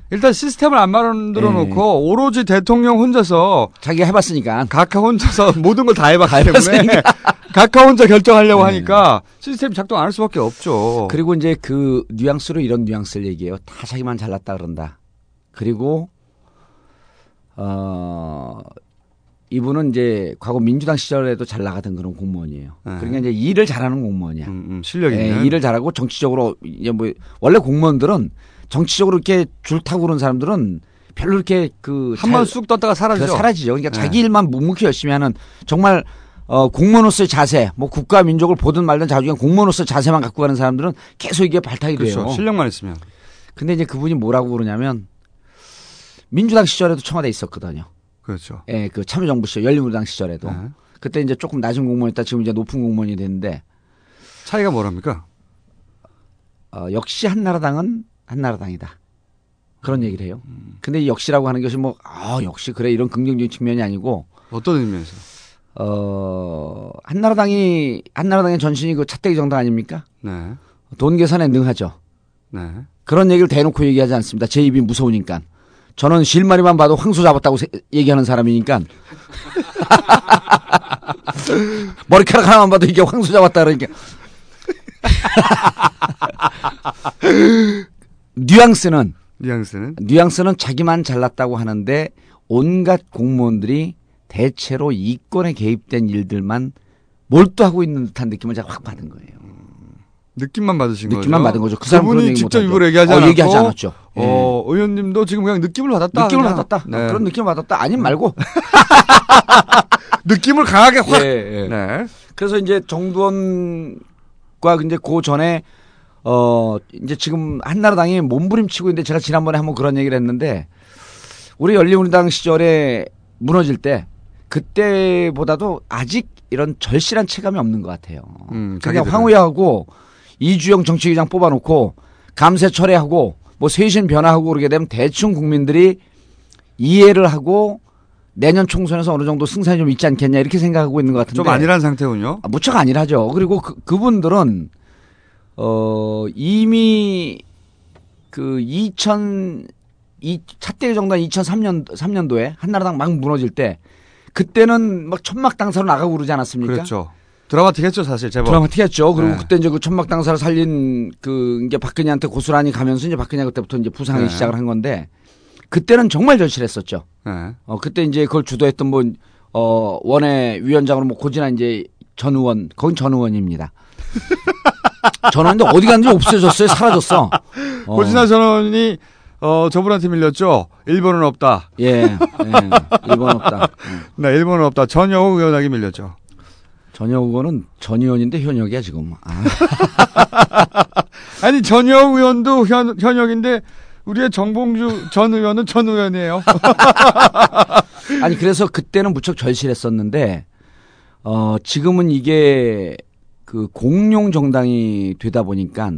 일단 시스템을 안 만들어 놓고 오로지 대통령 혼자서. 자기가 해봤으니까. 각하 혼자서 모든 걸 다 해봤기 때문에. 각하 혼자 결정하려고 하니까 시스템이 작동 안 할 수밖에 없죠. 그리고 이제 그 뉘앙스로 이런 뉘앙스를 얘기해요. 다 자기만 잘났다 그런다. 그리고 이분은 이제 과거 민주당 시절에도 잘 나가던 그런 공무원이에요. 그러니까 이제 일을 잘하는 공무원이야. 실력 있는. 예, 일을 잘하고 정치적으로 이제 뭐 원래 공무원들은 정치적으로 이렇게 줄 타고 그런 사람들은 별로 이렇게 그 한 번 쑥 떴다가 사라지죠. 그러니까 자기 일만 묵묵히 열심히 하는 정말. 공무원으로서의 자세, 뭐 국가 민족을 보든 말든 자주간 공무원으로서의 자세만 갖고 가는 사람들은 계속 이게 발탁이 돼요. 그렇죠. 실력만 있으면. 근데 이제 그분이 뭐라고 그러냐면 민주당 시절에도 청와대에 있었거든요. 그렇죠. 예, 그 참여정부 시절, 열린우리당 시절에도. 네. 그때 이제 조금 낮은 공무원이었다 지금 이제 높은 공무원이 됐는데 차이가 뭐랍니까? 역시 한나라당은 한나라당이다. 그런 얘기를 해요. 근데 이 역시라고 하는 것이 뭐 역시 그래 이런 긍정적인 측면이 아니고 어떤 의미에서? 한나라당의 전신이 그 차떼기 정당 아닙니까? 네. 돈 계산에 능하죠. 네. 그런 얘기를 대놓고 얘기하지 않습니다. 제 입이 무서우니까. 저는 실마리만 봐도 황소 잡았다고 얘기하는 사람이니까. 머리카락 하나만 봐도 이게 황소 잡았다 그러니까. 뉘앙스는 자기만 잘났다고 하는데 온갖 공무원들이 대체로 이권에 개입된 일들만 몰두하고 있는 듯한 느낌을 제가 확 받은 거예요. 느낌만 받으신 거죠? 느낌만 받은 거죠. 그 사람은 직접 입으로 얘기하지 않았죠. 의원님도 지금 그냥 느낌을 받았다. 네. 그런 느낌을 받았다. 아님 말고. 느낌을 강하게 확. 네. 네. 그래서 이제 정두원과 이제 그 전에 이제 지금 한나라당이 몸부림치고 있는데 제가 지난번에 한번 그런 얘기를 했는데 우리 열린우리당 시절에 무너질 때 그때보다도 아직 이런 절실한 체감이 없는 것 같아요. 그냥 황우여하고 이주영 정치위장 뽑아놓고 감세 철회하고 뭐 쇄신 변화하고 그러게 되면 대충 국민들이 이해를 하고 내년 총선에서 어느 정도 승산이 좀 있지 않겠냐 이렇게 생각하고 있는 것 같은데 좀 안일한 상태군요. 무척 안일하죠. 그리고 그분들은 이미 그 2000 이 차태규 정당 2003년도에 한나라당 막 무너질 때 그때는 막 천막 당사로 나가고 그러지 않았습니까? 그렇죠. 드라마틱했죠, 사실 제법. 드라마틱했죠. 그리고 네. 그때 이제 그 천막 당사를 살린 그 이제 박근혜한테 고스란히 가면서 이제 박근혜 그때부터 이제 부상이 네. 시작을 한 건데 그때는 정말 절실했었죠. 네. 그때 이제 그걸 주도했던 분 원외 위원장으로 뭐 고진한 이제 전 의원, 거긴 전 의원입니다. 전 의원인데 어디 갔는지 없어졌어요, 사라졌어. 고진한 전 의원이 저분한테 밀렸죠. 일본은 없다. 예, 일본은 없다. 네, 일본은 없다. 전여우 의원에게 밀렸죠. 전여우 의원은 전 의원인데 현역이야 지금. 아니 전여우 의원도 현역인데 우리의 정봉주 전 의원은 전 의원이에요. 아니 그래서 그때는 무척 절실했었는데 지금은 이게 그 공룡 정당이 되다 보니까.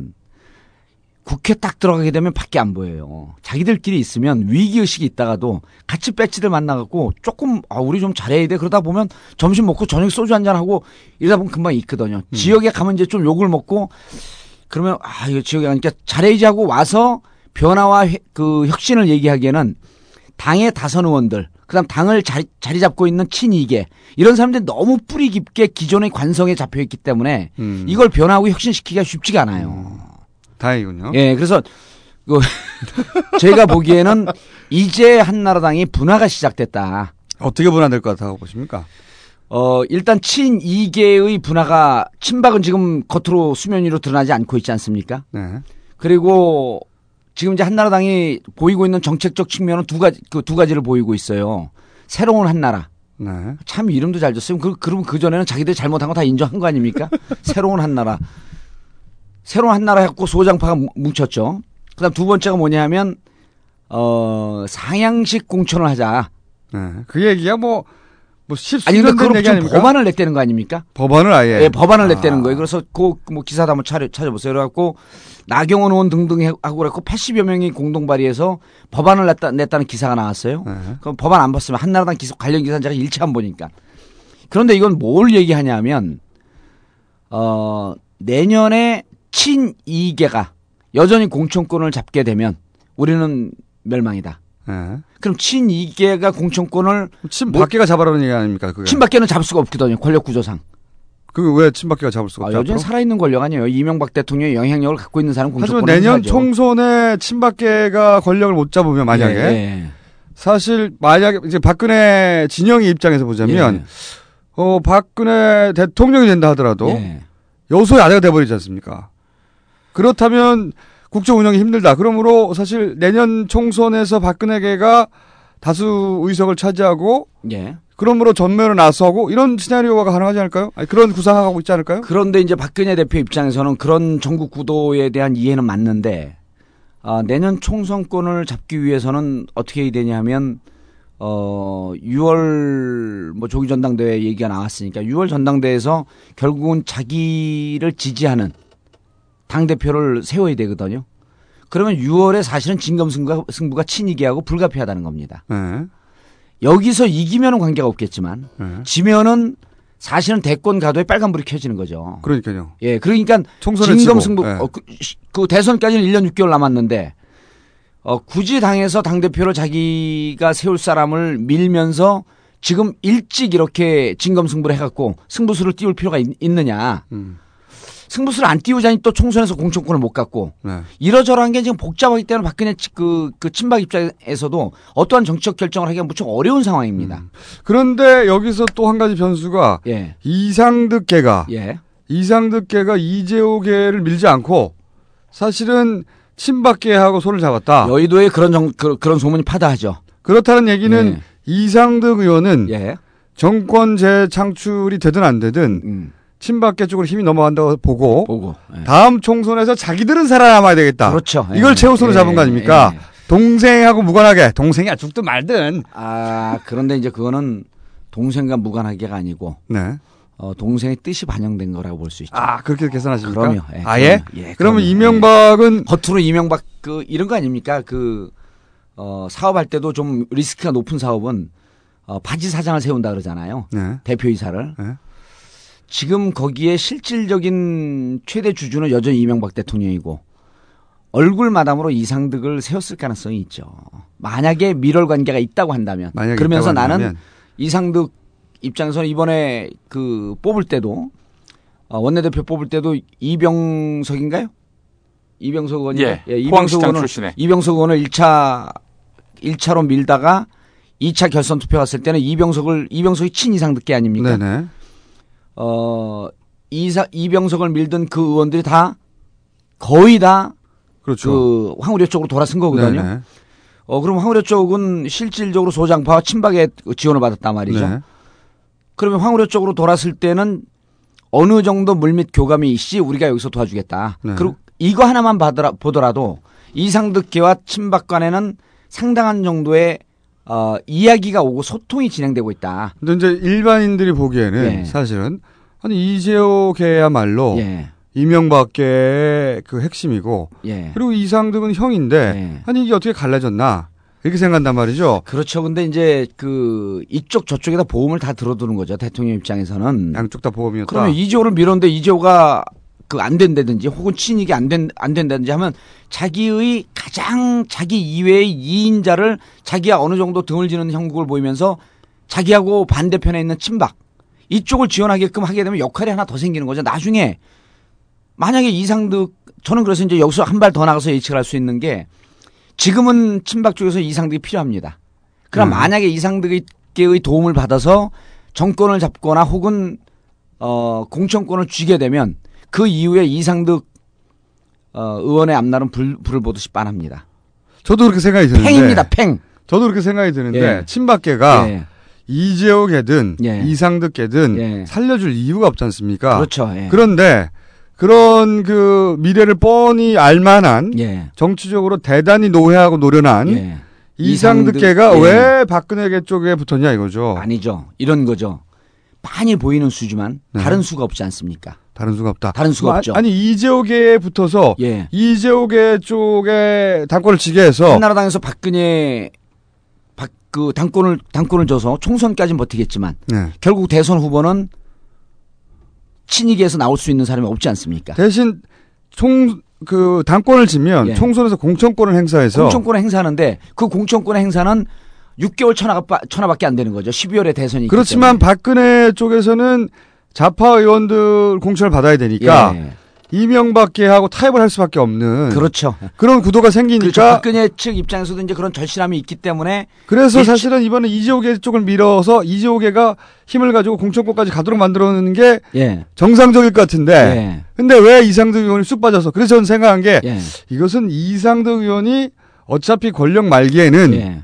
국회 딱 들어가게 되면 밖에 안 보여요. 자기들끼리 있으면 위기의식이 있다가도 같이 배치들 만나갖고 조금, 우리 좀 잘해야 돼. 그러다 보면 점심 먹고 저녁 소주 한잔하고 이러다 보면 금방 있거든요. 지역에 가면 이제 좀 욕을 먹고 그러면, 이거 지역에 가니까 잘해야지 하고 와서 변화와 그 혁신을 얘기하기에는 당의 다선 의원들, 그 다음 당을 자리 잡고 있는 친이계 이런 사람들이 너무 뿌리 깊게 기존의 관성에 잡혀있기 때문에 이걸 변화하고 혁신시키기가 쉽지가 않아요. 다행이군요. 예, 그래서, 제가 보기에는 이제 한나라당이 분화가 시작됐다. 어떻게 분화될 것 같다고 보십니까? 일단 친이계의 분화가, 친박은 지금 겉으로 수면 위로 드러나지 않고 있지 않습니까? 네. 그리고 지금 이제 한나라당이 보이고 있는 정책적 측면은 두 가지를 보이고 있어요. 새로운 한나라. 네. 참 이름도 잘 줬어요. 그러면 그전에는 자기들이 잘못한 거 다 인정한 거 아닙니까? 새로운 한나라. 새로운 한나라 해갖고 소장파가 뭉쳤죠. 그 다음 두 번째가 뭐냐 하면, 상향식 공천을 하자. 네. 그 얘기야 뭐 실수는 아니, 그러니까 그걸 좀 법안을 냈다는 거 아닙니까? 법안을 아예. 예, 법안을 냈다는 거예요. 그래서 뭐 기사도 한번 찾아보세요. 그래갖고 나경원 의원 등등 하고 그래갖고 80여 명이 공동 발의해서 법안을 냈다는 기사가 나왔어요. 네. 그럼 법안 안 봤으면 한나라당 관련 기사는 제가 일체 안 보니까. 그런데 이건 뭘 얘기하냐면, 내년에 친이계가 여전히 공천권을 잡게 되면 우리는 멸망이다. 네. 그럼 친이계가 공천권을 친박계가 잡아라는 얘기 아닙니까? 그게. 친박계는 잡을 수가 없거든요. 권력구조상. 그게 왜 친박계가 잡을 수가 없죠? 여전히 살아있는 권력 아니에요. 이명박 대통령의 영향력을 갖고 있는 사람은 공천권을 하지만 내년 행사하죠. 총선에 친박계가 권력을 못 잡으면 만약에 사실 만약에 이제 박근혜 진영의 입장에서 보자면 박근혜 대통령이 된다 하더라도 여소야대가 돼버리지 않습니까? 그렇다면 국정 운영이 힘들다. 그러므로 사실 내년 총선에서 박근혜계가 다수 의석을 차지하고 그러므로 전면을 나서고 이런 시나리오가 가능하지 않을까요? 아니, 그런 구상하고 있지 않을까요? 그런데 이제 박근혜 대표 입장에서는 그런 전국 구도에 대한 이해는 맞는데 내년 총선권을 잡기 위해서는 어떻게 해야 되냐면 6월 뭐 조기 전당대회 얘기가 나왔으니까 6월 전당대회에서 결국은 자기를 지지하는 당대표를 세워야 되거든요. 그러면 6월에 사실은 진검승부가 친이계하고 불가피하다는 겁니다. 여기서 이기면은 관계가 없겠지만 지면은 사실은 대권 가도에 빨간불이 켜지는 거죠. 그러니까요. 예, 그러니까 진검승부 그 대선까지는 1년 6개월 남았는데 굳이 당에서 당대표로 자기가 세울 사람을 밀면서 지금 일찍 이렇게 진검승부를 해갖고 승부수를 띄울 필요가 있느냐. 승부수를 안 띄우자니 또 총선에서 공천권을 못 갖고 이러저러한 게 지금 복잡하기 때문에 박근혜 그 친박 입장에서도 어떠한 정치적 결정을 하기가 무척 어려운 상황입니다. 그런데 여기서 또 한 가지 변수가 이상득계가 이재호계를 밀지 않고 사실은 친박계하고 손을 잡았다. 여의도에 그런 소문이 파다하죠. 그렇다는 얘기는 이상득 의원은 정권 재창출이 되든 안 되든 친박계 쪽으로 힘이 넘어간다고 보고 다음 총선에서 자기들은 살아남아야 되겠다. 그렇죠. 이걸 최우선으로 잡은 거 아닙니까? 동생하고 무관하게. 동생이 죽든 말든. 그런데 이제 그거는 동생과 무관하게가 아니고 동생의 뜻이 반영된 거라고 볼 수 있죠. 그렇게 계산하십니까? 그럼요. 아예? 그러면 이명박은 겉으로 이명박 이런 거 아닙니까? 사업할 때도 좀 리스크가 높은 사업은 바지 사장을 세운다 그러잖아요. 대표이사를. 지금 거기에 실질적인 최대 주주는 여전히 이명박 대통령이고 얼굴 마담으로 이상득을 세웠을 가능성이 있죠. 만약에 밀월 관계가 있다고 한다면. 그러면서 있다고 한다면. 나는 이상득 입장에서는 이번에 그 뽑을 때도 원내대표 뽑을 때도 이병석인가요? 이병석 의원이 포항시장 출신에 이병석 의원을 1차로 밀다가 2차 결선 투표 갔을 때는 이병석이 친이상득계 아닙니까? 네네. 이병석을 밀던 그 의원들이 다 거의 다 그렇죠. 그 황우려 쪽으로 돌아선 거거든요. 네네. 그럼 황우려 쪽은 실질적으로 소장파와 친박에 지원을 받았단 말이죠. 네. 그러면 황우려 쪽으로 돌았을 때는 어느 정도 물밑 교감이 있지 우리가 여기서 도와주겠다. 네. 그리고 이거 하나만 보더라도 이상득계와 친박 간에는 상당한 정도의 이야기가 오고 소통이 진행되고 있다. 근데 이제 일반인들이 보기에는 네. 사실은 아니 이재호계야말로 네. 이명박계의 그 핵심이고 네. 그리고 이상득은 형인데 네. 아니 이게 어떻게 갈라졌나 이렇게 생각한단 말이죠. 그렇죠. 근데 이제 그 이쪽 저쪽에다 보험을 다 들어두는 거죠. 대통령 입장에서는 양쪽 다 보험이었다. 그러면 이재호를 밀었는데 이재호가 그 안 된다든지 혹은 친이계 안 된다든지 하면 자기의 가장 자기 이외의 2인자를 자기가 어느 정도 등을 지는 형국을 보이면서 자기하고 반대편에 있는 친박 이쪽을 지원하게끔 하게 되면 역할이 하나 더 생기는 거죠. 나중에 만약에 이상득 저는 그래서 이제 여기서 한 발 더 나가서 예측할 수 있는 게 지금은 친박 쪽에서 이상득이 필요합니다. 그럼 만약에 이상득의 도움을 받아서 정권을 잡거나 혹은 공천권을 쥐게 되면 그 이후에 이상득 의원의 앞날은 불을 보듯이 빤합니다. 저도 그렇게 생각이 드는데. 팽입니다. 팽. 저도 그렇게 생각이 드는데 예. 친박계가 예. 이재호계든 예. 이상득계든 예. 살려줄 이유가 없지 않습니까? 그렇죠. 예. 그런데 그런 그 미래를 뻔히 알만한 예. 정치적으로 대단히 노회하고 노련한 예. 이상득계가 예. 왜 박근혜계 쪽에 붙었냐 이거죠. 아니죠. 이런 거죠. 많이 보이는 수지만 다른 수가 없지 않습니까? 다른 수가 없다. 다른 수가 없죠. 아니 이재호계에 붙어서 예. 이재호계 쪽에 당권을 지게 해서 한나라당에서 박근혜 그 당권을 줘서 총선까지는 버티겠지만 예. 결국 대선 후보는 친이계에서 나올 수 있는 사람이 없지 않습니까? 대신 그 당권을 지면 예. 총선에서 공천권을 행사해서 공천권을 행사하는데 그 공천권의 행사는 6개월 천하밖에 안 되는 거죠. 12월에 대선이기 그렇지만 때문에. 박근혜 쪽에서는 좌파 의원들 공천을 받아야 되니까 예. 이명박계하고 타협을 할 수밖에 없는 그렇죠. 그런 구도가 생기니까 그렇죠. 박근혜 측 입장에서도 이제 그런 절실함이 있기 때문에 그래서 사실은 이번에 이재호계 쪽을 밀어서 이재호계가 힘을 가지고 공천권까지 가도록 만들어놓는 게 예. 정상적일 것 같은데 예. 근데 왜 이상득 의원이 쑥 빠져서 그래서 저는 생각한 게 예. 이것은 이상득 의원이 어차피 권력 말기에는 예.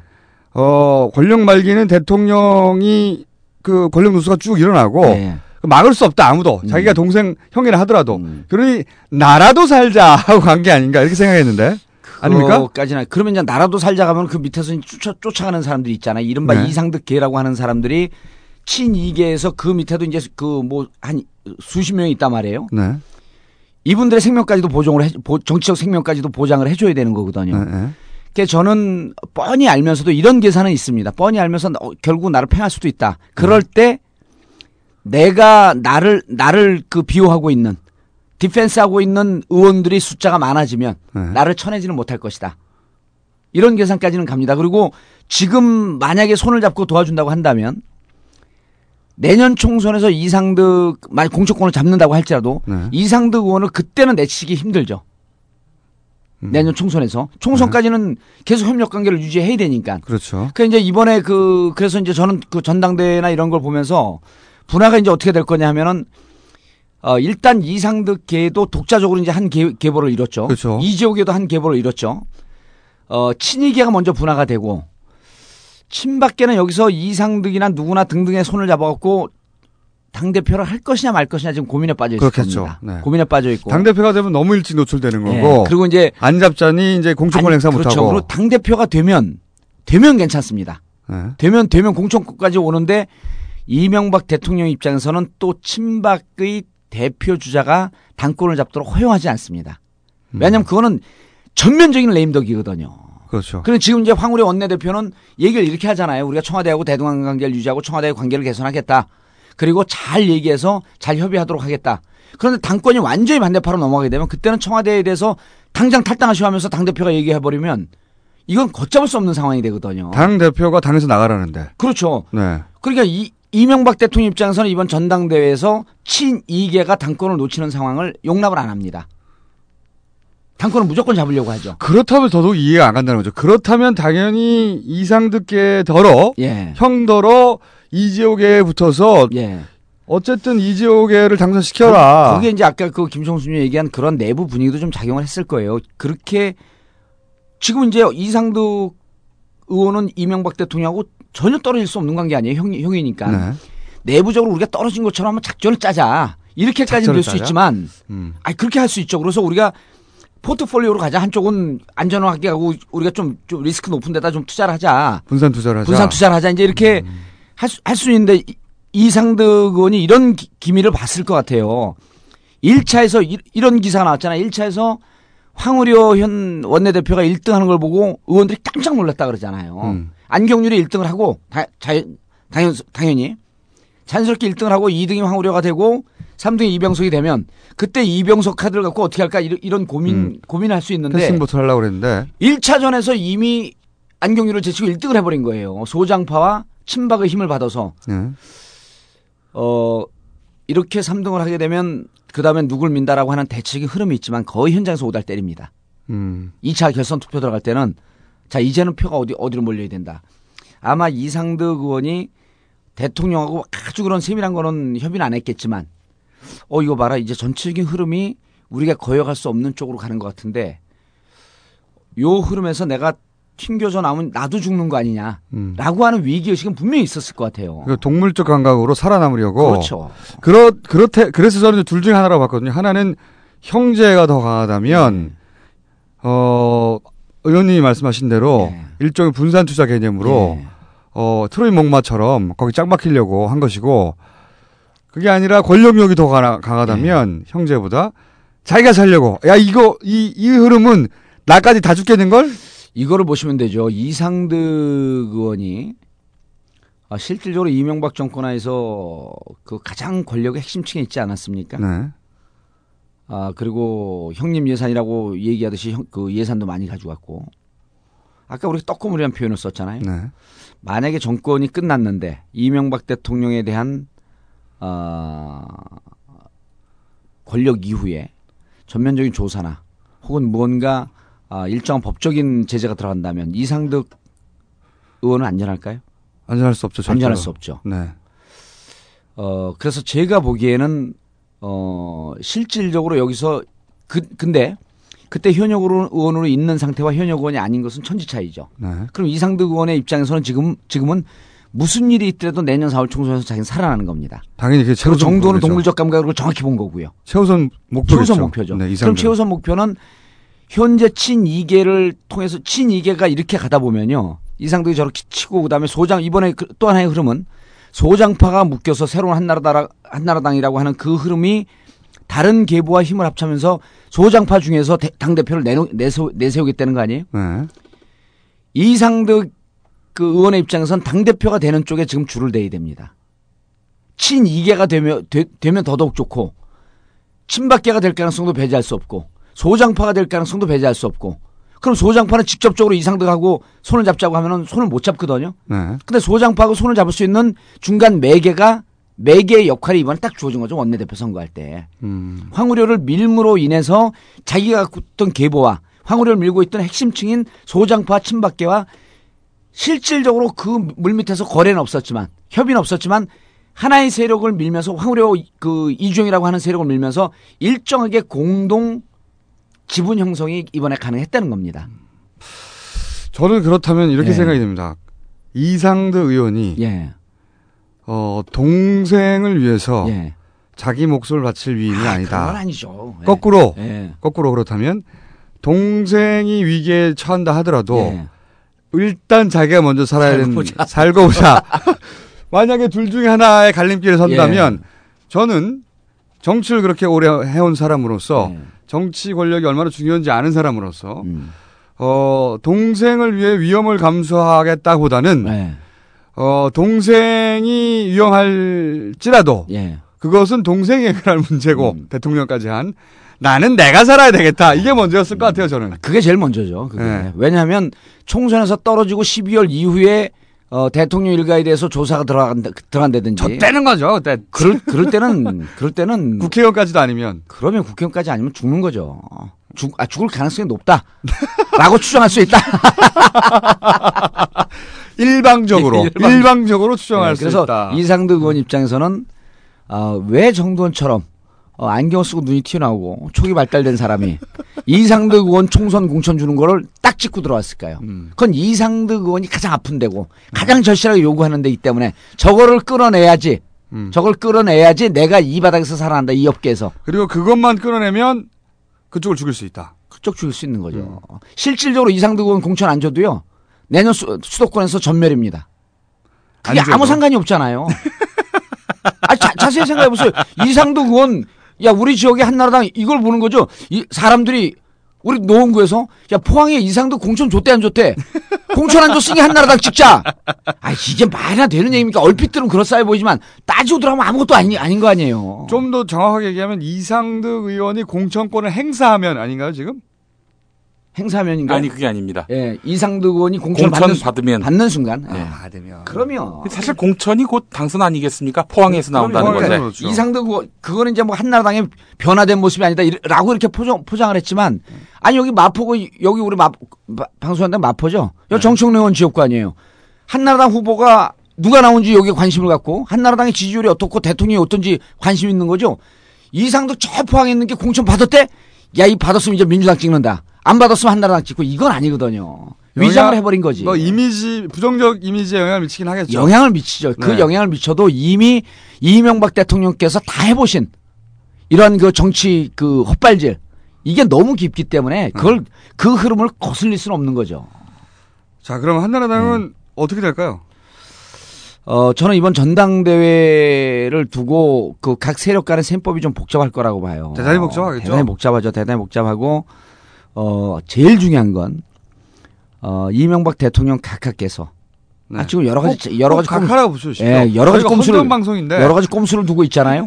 권력 말기에는 대통령이 그 권력 누수가 쭉 일어나고 예. 막을 수 없다 아무도 자기가 동생 형이라 하더라도 그러니 나라도 살자 하고 간 게 아닌가 이렇게 생각했는데 아닙니까? 그거까지는 그러면 이제 나라도 살자 가면 그 밑에서 쫓아가는 사람들이 있잖아요. 이른바 네. 이상득계라고 하는 사람들이 친이계에서 그 밑에도 이제 그 뭐 한 수십 명이 있단 말이에요. 네. 이분들의 생명까지도 정치적 생명까지도 보장을 해줘야 되는 거거든요. 네. 그게 저는 뻔히 알면서도 이런 계산은 있습니다. 뻔히 알면서 결국 나를 팽할 수도 있다. 그럴 때. 내가 나를 그 비호하고 있는 디펜스하고 있는 의원들이 숫자가 많아지면 네. 나를 쳐내지는 못할 것이다. 이런 계산까지는 갑니다. 그리고 지금 만약에 손을 잡고 도와준다고 한다면 내년 총선에서 이상득 만약 공천권을 잡는다고 할지라도 네. 이상득 의원을 그때는 내치기 힘들죠. 내년 총선에서 총선까지는 계속 협력 관계를 유지해야 되니까. 그렇죠. 그러니까 이제 이번에 그래서 이제 저는 그 전당대회나 이런 걸 보면서. 분화가 이제 어떻게 될 거냐 하면은, 일단 이상득계도 독자적으로 이제 한 계보를 이뤘죠. 그렇죠. 이재호계도 한 계보를 이뤘죠. 친이계가 먼저 분화가 되고, 친박계는 여기서 이상득이나 누구나 등등의 손을 잡아갖고 당대표를 할 것이냐 말 것이냐 지금 고민에 빠져 있습니다. 그렇겠죠. 네. 고민에 빠져 있고. 당대표가 되면 너무 일찍 노출되는 거고. 네. 그리고 이제. 안 잡자니 이제 공천권 행사 못하고. 그렇죠. 그리고 당대표가 되면 괜찮습니다. 네. 되면 공천권까지 오는데, 이명박 대통령 입장에서는 또 친박의 대표 주자가 당권을 잡도록 허용하지 않습니다. 왜냐하면 그거는 전면적인 레임덕이거든요. 그렇죠. 그런데 지금 이제 황우려 원내대표는 얘기를 이렇게 하잖아요. 우리가 청와대하고 대등한 관계를 유지하고 청와대의 관계를 개선하겠다. 그리고 잘 얘기해서 잘 협의하도록 하겠다. 그런데 당권이 완전히 반대파로 넘어가게 되면 그때는 청와대에 대해서 당장 탈당하시오 하면서 당대표가 얘기해버리면 이건 걷잡을 수 없는 상황이 되거든요. 당대표가 당에서 나가라는데. 그렇죠. 네. 그러니까 이명박 대통령 입장에서는 이번 전당대회에서 친이계가 당권을 놓치는 상황을 용납을 안 합니다. 당권을 무조건 잡으려고 하죠. 그렇다면 더더욱 이해가 안 간다는 거죠. 그렇다면 당연히 이상득계 더러 예. 형더러 이재호계에 붙어서 예. 어쨌든 이재호계를 당선시켜라. 그게 이제 아까 그 김성수님 얘기한 그런 내부 분위기도 좀 작용을 했을 거예요. 그렇게 지금 이제 이상득 의원은 이명박 대통령하고 전혀 떨어질 수 없는 관계 아니에요. 형이니까. 네. 내부적으로 우리가 떨어진 것처럼 한번 작전을 짜자. 이렇게까지는 될 수 있지만 아니 그렇게 할 수 있죠. 그래서 우리가 포트폴리오로 가자. 한쪽은 안전하게 하고 우리가 좀 리스크 높은 데다 좀 투자를 하자. 분산 투자를 하자. 이제 이렇게 할 수 있는데 이상득 의원이 이런 기미를 봤을 것 같아요. 1차에서 이런 기사 나왔잖아요. 1차에서 황우여 현 원내대표가 1등 하는 걸 보고 의원들이 깜짝 놀랐다 그러잖아요. 안경률이 1등을 하고 당연히 자연스럽게 1등을 하고 2등이 황우려가 되고 3등이 이병석이 되면 그때 이병석 카드를 갖고 어떻게 할까 이런 고민할 수 있는데 패싱부터 하려고 그랬는데 1차전에서 이미 안경률을 제치고 1등을 해버린 거예요. 소장파와 친박의 힘을 받아서 이렇게 3등을 하게 되면 그 다음에 누굴 민다라고 하는 대책의 흐름이 있지만 거의 현장에서 오달 때립니다. 2차 결선 투표 들어갈 때는 자 이제는 표가 어디로 몰려야 된다. 아마 이상득 의원이 대통령하고 아주 그런 세밀한 거는 협의는 안 했겠지만 이거 봐라 이제 전체적인 흐름이 우리가 거역할 수 없는 쪽으로 가는 것 같은데 요 흐름에서 내가 튕겨져 나오면 나도 죽는 거 아니냐라고 하는 위기의식은 분명히 있었을 것 같아요. 그러니까 동물적 감각으로 살아남으려고. 그렇죠. 그래서 저는 둘 중에 하나라고 봤거든요. 하나는 형제가 더 강하다면 의원님이 말씀하신 대로 네. 일종의 분산 투자 개념으로 네. 트로이 목마처럼 거기 짝 막히려고 한 것이고 그게 아니라 권력욕이 더 강하다면 네. 형제보다 자기가 살려고 야 이거 이 흐름은 나까지 다 죽겠는 걸? 이거를 보시면 되죠. 이상득 의원이 실질적으로 이명박 정권 하에서 그 가장 권력의 핵심층에 있지 않았습니까? 네. 그리고 형님 예산이라고 얘기하듯이 그 예산도 많이 가져갔고 아까 우리 떡고물이라는 표현을 썼잖아요. 네. 만약에 정권이 끝났는데 이명박 대통령에 대한 권력 이후에 전면적인 조사나 혹은 무언가 일정한 법적인 제재가 들어간다면 이상득 의원은 안전할까요? 안전할 수 없죠. 절대로. 안전할 수 없죠. 네. 그래서 제가 보기에는 실질적으로 여기서 근데 그때 현역 의원으로 있는 상태와 현역 의원이 아닌 것은 천지차이죠. 네. 그럼 이상득 의원의 입장에서는 지금은 무슨 일이 있더라도 내년 4월 총선에서 자기는 살아나는 겁니다. 당연히 그게 최우선 정도는 동물적 감각으로 정확히 본 거고요. 최우선 목표죠. 최우선 목표죠. 네, 그럼 최우선 목표는 현재 친이계를 통해서 친이계가 이렇게 가다 보면요. 이상득이 저렇게 치고 그다음에 이번에 또 하나의 흐름은 소장파가 묶여서 새로운 한나라당이라고 하는 그 흐름이 다른 계보와 힘을 합치면서 소장파 중에서 당대표를 내세우겠다는 거 아니에요? 네. 이상득 그 의원의 입장에선 당대표가 되는 쪽에 지금 줄을 대야 됩니다. 친이계가 되면 더더욱 좋고 친박계가 될 가능성도 배제할 수 없고 소장파가 될 가능성도 배제할 수 없고 그럼 소장파는 직접적으로 이상득하고 손을 잡자고 하면 손을 못 잡거든요. 네. 근데 소장파하고 손을 잡을 수 있는 중간 매개의 역할이 이번에 딱 주어진 거죠. 원내대표 선거할 때. 황우려를 밀므로 인해서 자기가 갖고 있던 계보와 황우려를 밀고 있던 핵심층인 소장파 친박계와 실질적으로 그 물밑에서 거래는 없었지만 협의는 없었지만 하나의 세력을 밀면서 황우려 그 이주영이라고 하는 세력을 밀면서 일정하게 공동 지분 형성이 이번에 가능했다는 겁니다. 저는 그렇다면 이렇게 예. 생각이 듭니다. 이상득 의원이 예. 동생을 위해서 예. 자기 몫을 바칠 위인이 아니다. 그건 아니죠. 예. 거꾸로 그렇다면 동생이 위기에 처한다 하더라도 예. 일단 자기가 먼저 살아야 되는 살고 보자. 만약에 둘 중에 하나의 갈림길에 선다면 예. 저는 정치를 그렇게 오래 해온 사람으로서 예. 정치 권력이 얼마나 중요한지 아는 사람으로서 동생을 위해 위험을 감수하겠다보다는 네. 동생이 위험할지라도 예. 그것은 동생이 해결할 문제고 대통령까지 한 나는 내가 살아야 되겠다. 이게 먼저였을 것 같아요, 저는. 그게 제일 먼저죠. 그게. 네. 왜냐하면 총선에서 떨어지고 12월 이후에 대통령 일가에 대해서 조사가 들어간다든지. 저 때는 거죠. 그때. 그럴 때는 국회의원까지도 아니면. 그러면 국회의원까지 아니면 죽는 거죠. 죽을 가능성이 높다. 라고 추정할 수 있다. 일방적으로 추정할 네, 수 있다. 그래서 이상득 의원 입장에서는 왜 정두원처럼 안경 쓰고 눈이 튀어나오고 촉이 발달된 사람이 이상득 의원 총선 공천 주는 거를 딱 짚고 들어왔을까요? 그건 이상득 의원이 가장 아픈 데고 가장 절실하게 요구하는 데이기 때문에 저거를 끌어내야지. 저걸 끌어내야지 내가 이 바닥에서 살아난다. 이 업계에서. 그리고 그것만 끌어내면 그쪽을 죽일 수 있다. 그쪽 죽일 수 있는 거죠. 실질적으로 이상득 의원 공천 안 줘도요. 내년 수도권에서 전멸입니다. 그게 아무 상관이 없잖아요. 자세히 생각해보세요. 이상득 의원 야 우리 지역의 한나라당 이걸 보는 거죠. 이 사람들이 우리 노원구에서 야 포항에 이상득 공천 줬대 안 줬대. 공천 안 줬으니 한나라당 찍자. 아 이게 말이나 되는 얘기입니까? 얼핏 들으면 그럴싸해 보이지만 따지고 들어가면 아무것도 아닌 거 아니에요. 좀 더 정확하게 얘기하면 이상득 의원이 공천권을 행사하면 아닌가요 지금? 행사면인가? 아니 그게 아닙니다. 예, 이상득 의원이 공천 받는 순간. 예. 아, 받으면. 그러면 사실 공천이 곧 당선 아니겠습니까? 포항에서 나온다는 거죠. 그렇죠. 이상득 의원 그거는 이제 뭐 한나라당의 변화된 모습이 아니다라고 이렇게 포장을 했지만 아니 여기 마포고 여기 우리 방송한다면 마포죠. 여기 정청래 의원 지역구 아니에요. 한나라당 후보가 누가 나온지 여기에 관심을 갖고 한나라당의 지지율이 어떻고 대통령이 어떤지 관심 있는 거죠. 이상득 저 포항에 있는 게 공천 받았대? 야, 이 받았으면 이제 민주당 찍는다. 안 받았으면 한나라당 찍고 이건 아니거든요. 위장을 해버린 거지. 뭐 이미지 부정적 이미지에 영향을 미치긴 하겠죠. 영향을 미치죠. 네. 그 영향을 미쳐도 이미 이명박 대통령께서 다 해보신 이런 그 정치 그 헛발질 이게 너무 깊기 때문에 그걸 그 흐름을 거슬릴 수는 없는 거죠. 자, 그럼 한나라당은 어떻게 될까요? 저는 이번 전당대회를 두고 그 각 세력 간의 셈법이 좀 복잡할 거라고 봐요. 대단히 복잡하겠죠. 대단히 복잡하고. 제일 중요한 건, 이명박 대통령 각하께서. 네. 아, 지금 여러 가지 각하라고 보시죠. 예, 여러 가지 꼼수를 두고 있잖아요.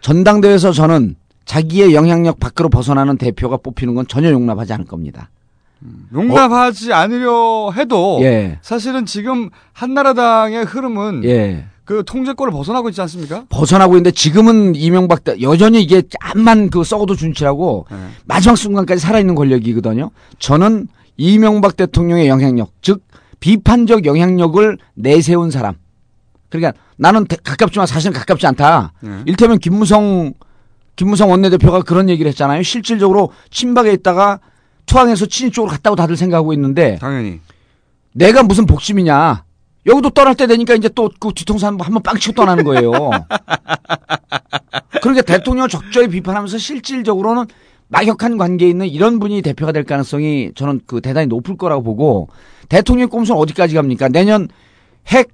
전당대회에서 저는 자기의 영향력 밖으로 벗어나는 대표가 뽑히는 건 전혀 용납하지 않을 겁니다. 용납하지 않으려 해도, 예. 사실은 지금 한나라당의 흐름은, 예. 그 통제권을 벗어나고 있지 않습니까? 벗어나고 있는데 지금은 이명박 여전히 이게 암만 그 썩어도 준치라고 네. 마지막 순간까지 살아있는 권력이거든요. 저는 이명박 대통령의 영향력, 즉 비판적 영향력을 내세운 사람. 그러니까 나는 가깝지만 사실은 가깝지 않다. 네. 일테면 김무성 원내대표가 그런 얘기를 했잖아요. 실질적으로 친박에 있다가 투항해서 친이 쪽으로 갔다고 다들 생각하고 있는데 당연히 내가 무슨 복심이냐. 여기도 떠날 때 되니까 이제 또 그 뒤통수 한번 빵치고 떠나는 거예요. 그러니까 대통령을 적절히 비판하면서 실질적으로는 막역한 관계에 있는 이런 분이 대표가 될 가능성이 저는 그 대단히 높을 거라고 보고 대통령 꼼수는 어디까지 갑니까? 내년 핵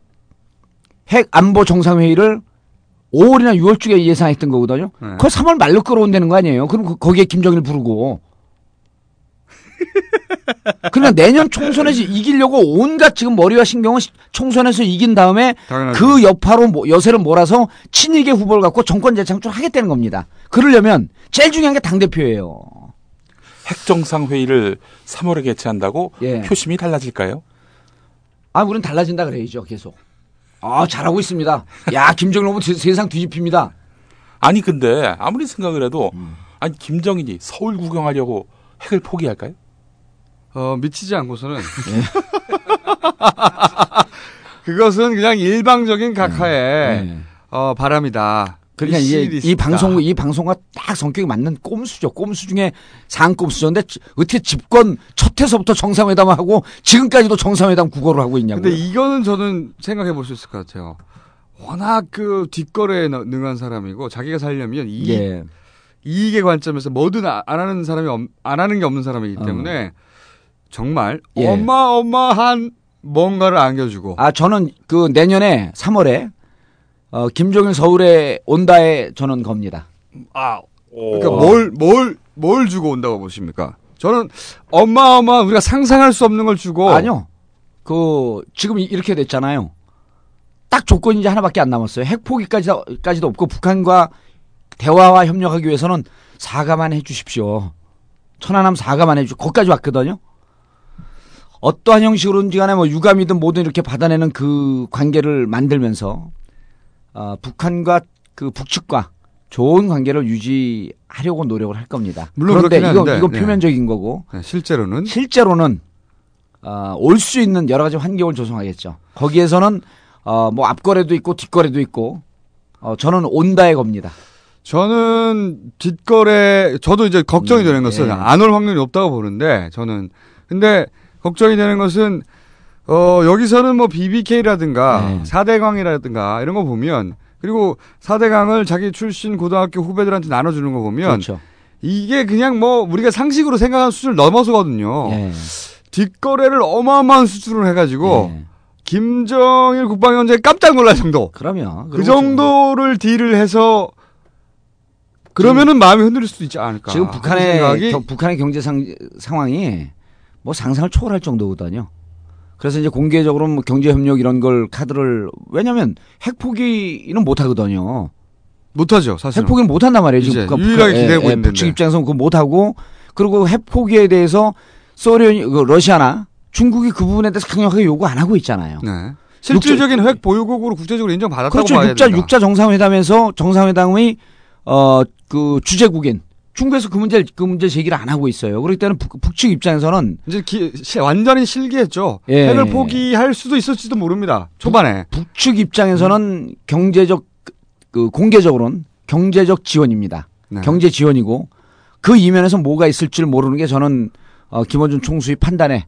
안보 정상회의를 5월이나 6월 중에 예상했던 거거든요. 그걸 3월 말로 끌어온다는 거 아니에요. 그럼 거기에 김정일 부르고. 그러니까 내년 총선에서 이기려고 온갖 지금 머리와 신경은 총선에서 이긴 다음에 당연하죠. 그 여파로 여세를 몰아서 친이계 후보를 갖고 정권 재창출하겠다는 겁니다. 그러려면 제일 중요한 게 당대표예요. 핵정상회의를 3월에 개최한다고 예. 표심이 달라질까요? 아, 우린 달라진다 그래야죠. 계속. 아, 잘하고 있습니다. 야, 김정일 후보 세상 뒤집힙니다. 아니, 근데 아무리 생각을 해도 아니 김정일이 서울 구경하려고 핵을 포기할까요? 미치지 않고서는. 네. 그것은 그냥 일방적인 각하의 네. 바람이다. 그러니까 이 방송과 딱 성격이 맞는 꼼수죠. 꼼수 중에 상꼼수인데 어떻게 집권 첫 해서부터 정상회담하고 지금까지도 정상회담 국어를 하고 있냐고요. 근데 이거는 저는 생각해 볼 수 있을 것 같아요. 워낙 그 뒷거래에 능한 사람이고 자기가 살려면 예. 이익의 관점에서 뭐든 안 하는 사람이 안 하는 게 없는 사람이기 때문에. 정말 예. 어마어마한 뭔가를 안겨주고. 아 저는 그 내년에 3월에 김정일 서울에 온다에 저는 겁니다. 아 그러니까 뭘 주고 온다고 보십니까? 저는 어마어마한 우리가 상상할 수 없는 걸 주고. 아니요. 그 지금 이렇게 됐잖아요. 딱 조건이 이제 하나밖에 안 남았어요. 핵포기까지도 없고 북한과 대화와 협력하기 위해서는 사과만 해주십시오. 천안함 사과만 해주십시오. 거기까지 왔거든요. 어떠한 형식으로든지 간에 뭐 유감이든 뭐든 이렇게 받아내는 그 관계를 만들면서 북한과 그 북측과 좋은 관계를 유지하려고 노력을 할 겁니다. 물론 그런데 이건 표면적인 거고 네, 실제로는 올 수 있는 여러 가지 환경을 조성하겠죠. 거기에서는 뭐 앞거래도 있고 뒷거래도 있고 저는 온다의 겁니다. 저는 뒷거래 저도 이제 걱정이 되는 것은 안 올 확률이 없다고 보는데 저는 근데 걱정이 되는 것은 여기서는 뭐 BBK라든가 4대강이라든가 이런 거 보면. 그리고 4대강을 자기 출신 고등학교 후배들한테 나눠주는 거 보면 그렇죠. 이게 그냥 뭐 우리가 상식으로 생각하는 수준을 넘어서거든요. 예. 뒷거래를 어마어마한 수준으로 해가지고 예. 김정일 국방위원장이 깜짝 놀랄 정도. 그럼요. 그 정도를 딜을 해서 그러면은 마음이 흔들릴 수도 있지 않을까. 지금 북한의 경제 상황이 뭐 상상을 초월할 정도거든요. 그래서 이제 공개적으로 뭐 경제협력 이런 걸 카드를 왜냐면 핵포기는 못하거든요. 못하죠 사실. 핵포기는 못한단 말이에요 지금 북한 유일하게 기대고 있는데. 북측 입장에서는 그거 못하고 그리고 핵포기에 대해서 소련이 러시아나 중국이 그 부분에 대해서 강력하게 요구 안 하고 있잖아요. 네. 실질적인 핵 보유국으로 국제적으로 인정받았다고 그렇죠, 봐야 된다. 그렇죠. 6자 정상회담에서 정상회담의 그 주재국인. 중국에서 그 문제 제기를 안 하고 있어요. 그렇기 때문에 북측 입장에서는 이제 완전히 실기했죠. 예. 핵을 포기할 수도 있을지도 모릅니다. 초반에 북측 입장에서는 경제적 공개적으로는 경제적 지원입니다. 네. 경제 지원이고 그 이면에서 뭐가 있을지 모르는 게 저는 김어준 총수의 판단에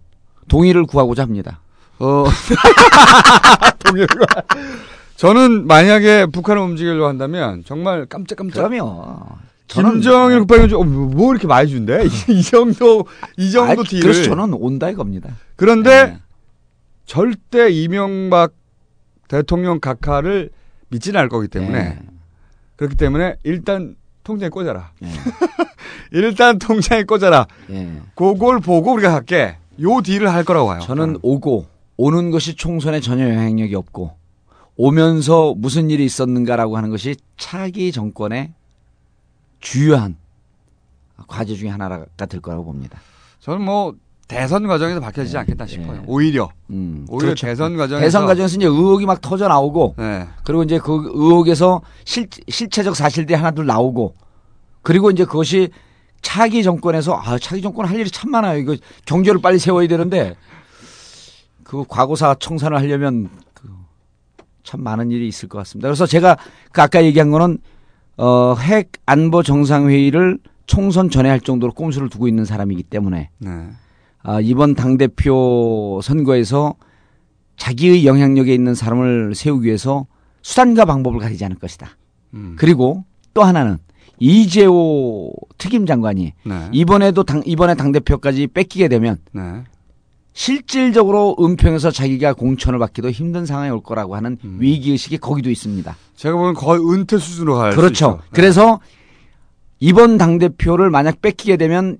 동의를 구하고자 합니다. 동의를 저는 만약에 북한을 움직이려고 한다면 정말 깜짝깜짝. 그럼요. 김정일 국방위원장 뭐 이렇게 많이 준대? 이 정도 딜을. 그래서 저는 온다 이겁니다. 그런데 절대 이명박 대통령 각하를 믿지는 않을 거기 때문에 그렇기 때문에 일단 통장에 꽂아라. 일단 통장에 꽂아라. 그걸 보고 우리가 갈게. 요 딜을 할 거라고 봐요. 저는 오는 것이 총선에 전혀 영향력이 없고 오면서 무슨 일이 있었는가라고 하는 것이 차기 정권의 주요한 과제 중에 하나가 될 거라고 봅니다. 저는 뭐 대선 과정에서 밝혀지지 않겠다 싶어요. 오히려 그렇죠. 대선 과정에서 이제 의혹이 막 터져 나오고 그리고 이제 그 의혹에서 실체적 사실들이 하나둘 나오고 그리고 이제 그것이 차기 정권에서 차기 정권 할 일이 참 많아요. 이거 경제를 빨리 세워야 되는데 그 과거사 청산을 하려면 참 많은 일이 있을 것 같습니다. 그래서 제가 아까 얘기한 거는 핵 안보 정상회의를 총선 전에 할 정도로 꼼수를 두고 있는 사람이기 때문에 이번 당대표 선거에서 자기의 영향력에 있는 사람을 세우기 위해서 수단과 방법을 가리지 않을 것이다. 그리고 또 하나는 이재호 특임 장관이 이번에 당대표까지 뺏기게 되면 실질적으로 은평에서 자기가 공천을 받기도 힘든 상황이 올 거라고 하는 위기의식이 거기도 있습니다. 제가 보면 거의 은퇴 수준으로 갈 수 있죠. 그렇죠. 그래서 이번 당대표를 만약 뺏기게 되면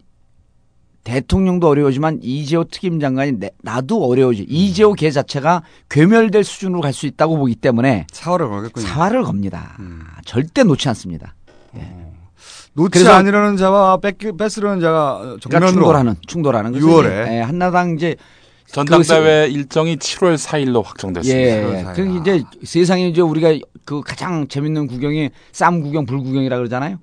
대통령도 어려우지만 이재호 특임장관이 나도 어려우지. 이재호 개 자체가 괴멸될 수준으로 갈 수 있다고 보기 때문에 사활을 걸겠군요. 사활을 겁니다. 절대 놓지 않습니다. 놓지 않으려는 자와 뺏으려는 자가 정면으로 충돌하는 6월에 한나라당 이제 전당대회 일정이 7월 4일로 확정됐습니다. 그럼 이제 세상에 이제 우리가 그 가장 재밌는 구경이 쌈 구경, 불 구경이라 그러잖아요.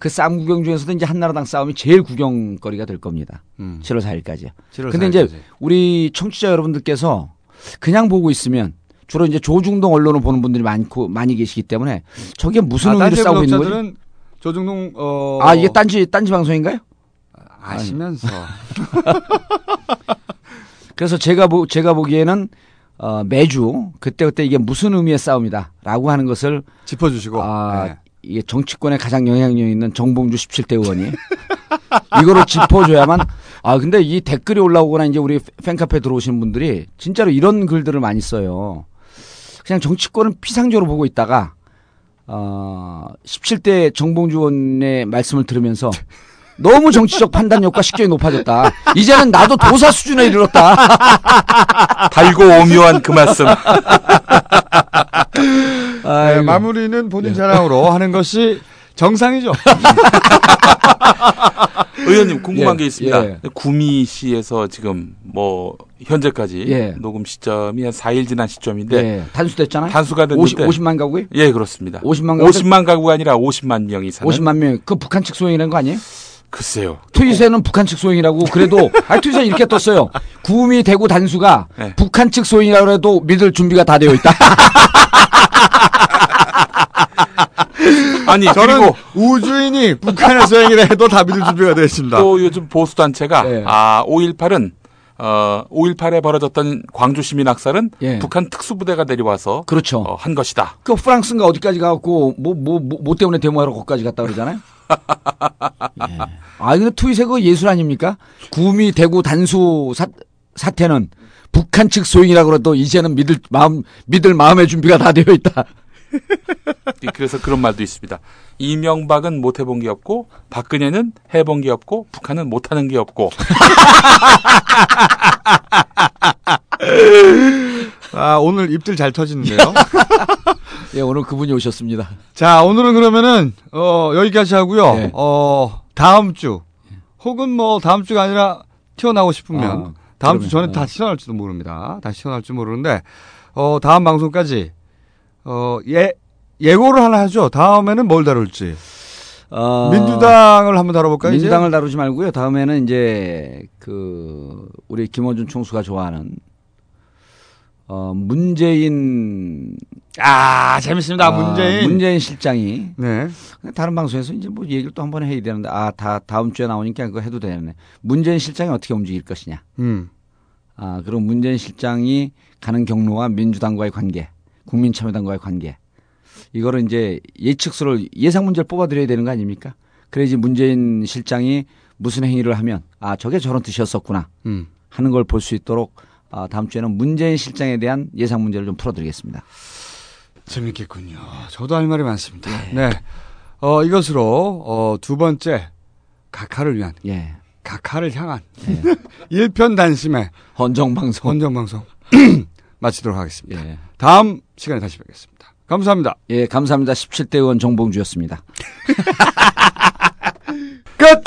그 쌈 구경 중에서도 이제 한나라당 싸움이 제일 구경거리가 될 겁니다. 7월 4일까지요. 근데 4일까지. 이제 우리 청취자 여러분들께서 그냥 보고 있으면 주로 이제 조중동 언론을 보는 분들이 많이 계시기 때문에 저게 무슨 의미로 싸우고 있는 거지? 조중동 이게 딴지 방송인가요? 아시면서 그래서 제가 보기에는 매주 그때 이게 무슨 의미의 싸움이다라고 하는 것을 짚어주시고 이게 정치권에 가장 영향력 있는 정봉주 17대 의원이 이거로 짚어줘야만 근데 이 댓글이 올라오거나 이제 우리 팬카페 들어오시는 분들이 진짜로 이런 글들을 많이 써요. 그냥 정치권은 피상적으로 보고 있다가 17대 정봉주 의원의 말씀을 들으면서 너무 정치적 판단력과 식견이 높아졌다. 이제는 나도 도사 수준에 이르렀다. 달고 오묘한 그 말씀. 네, 마무리는 본인 자랑으로 하는 것이 정상이죠. 의원님 궁금한 게 있습니다. 구미시에서 지금 뭐 현재까지 녹음 시점이 한 4일 지난 시점인데 단수됐잖아요. 단수가 됐는데 50만 가구요? 예, 그렇습니다. 50만 가구가 아니라 50만 명이 사는. 50만 명. 그 북한 측 소행이라는 거 아니에요? 글쎄요. 트윗에는 북한 측 소행이라고 그래도 트윗에 이렇게 떴어요. 구미 대구 단수가 북한 측 소행이라고 해도 믿을 준비가 다 되어 있다. 아니, 저는 우주인이 북한의 소행이라 해도 다 믿을 준비가 되어 있습니다. 또 요즘 보수 단체가 5.18은 5.18에 벌어졌던 광주 시민 학살은 북한 특수부대가 내려와서 한 것이다. 그 프랑스인가 어디까지 가고 뭐 때문에 데모하러 거기까지 갔다 그러잖아요. 예. 아, 근데 트윗에 그거 예술 아닙니까? 구미 대구 단수 사태는 북한 측 소행이라고 해도 이제는 믿을 마음의 준비가 다 되어 있다. 그래서 그런 말도 있습니다. 이명박은 못 해본 게 없고, 박근혜는 해본 게 없고, 북한은 못 하는 게 없고. 아, 오늘 입들 잘 터지는데요. 예, 오늘 그분이 오셨습니다. 자, 오늘은 그러면은 여기까지 하고요. 네. 다음 주 혹은 뭐 다음 주가 아니라 튀어나오고 싶으면 다음 주 전에 다 튀어나올지도 모릅니다. 다 튀어나올지 모르는데 다음 방송까지 예고를 하나 하죠. 다음에는 뭘 다룰지. 민주당을 한번 다뤄볼까요? 민주당을 이제? 다루지 말고요. 다음에는 이제 그 우리 김어준 총수가 좋아하는 문재인. 아, 재밌습니다. 문재인 실장이. 네. 다른 방송에서 이제 뭐 얘기를 또 한 번 해야 되는데 다음 주에 나오니까 그거 해도 되네. 문재인 실장이 어떻게 움직일 것이냐. 아, 그리고 문재인 실장이 가는 경로와 민주당과의 관계. 국민참여당과의 관계. 이거를 이제 예측서를 예상 문제를 뽑아드려야 되는 거 아닙니까? 그래야지 문재인 실장이 무슨 행위를 하면 아, 저게 저런 뜻이었었구나 하는 걸 볼 수 있도록 다음 주에는 문재인 실장에 대한 예상 문제를 좀 풀어드리겠습니다. 재밌겠군요. 저도 할 말이 많습니다. 예. 네, 이것으로 두 번째 각하를 위한 각하를 향한 일편 단심의 헌정방송 마치도록 하겠습니다. 예. 다음 시간에 다시 뵙겠습니다. 감사합니다. 예, 감사합니다. 17대 의원 정봉주였습니다. 끝.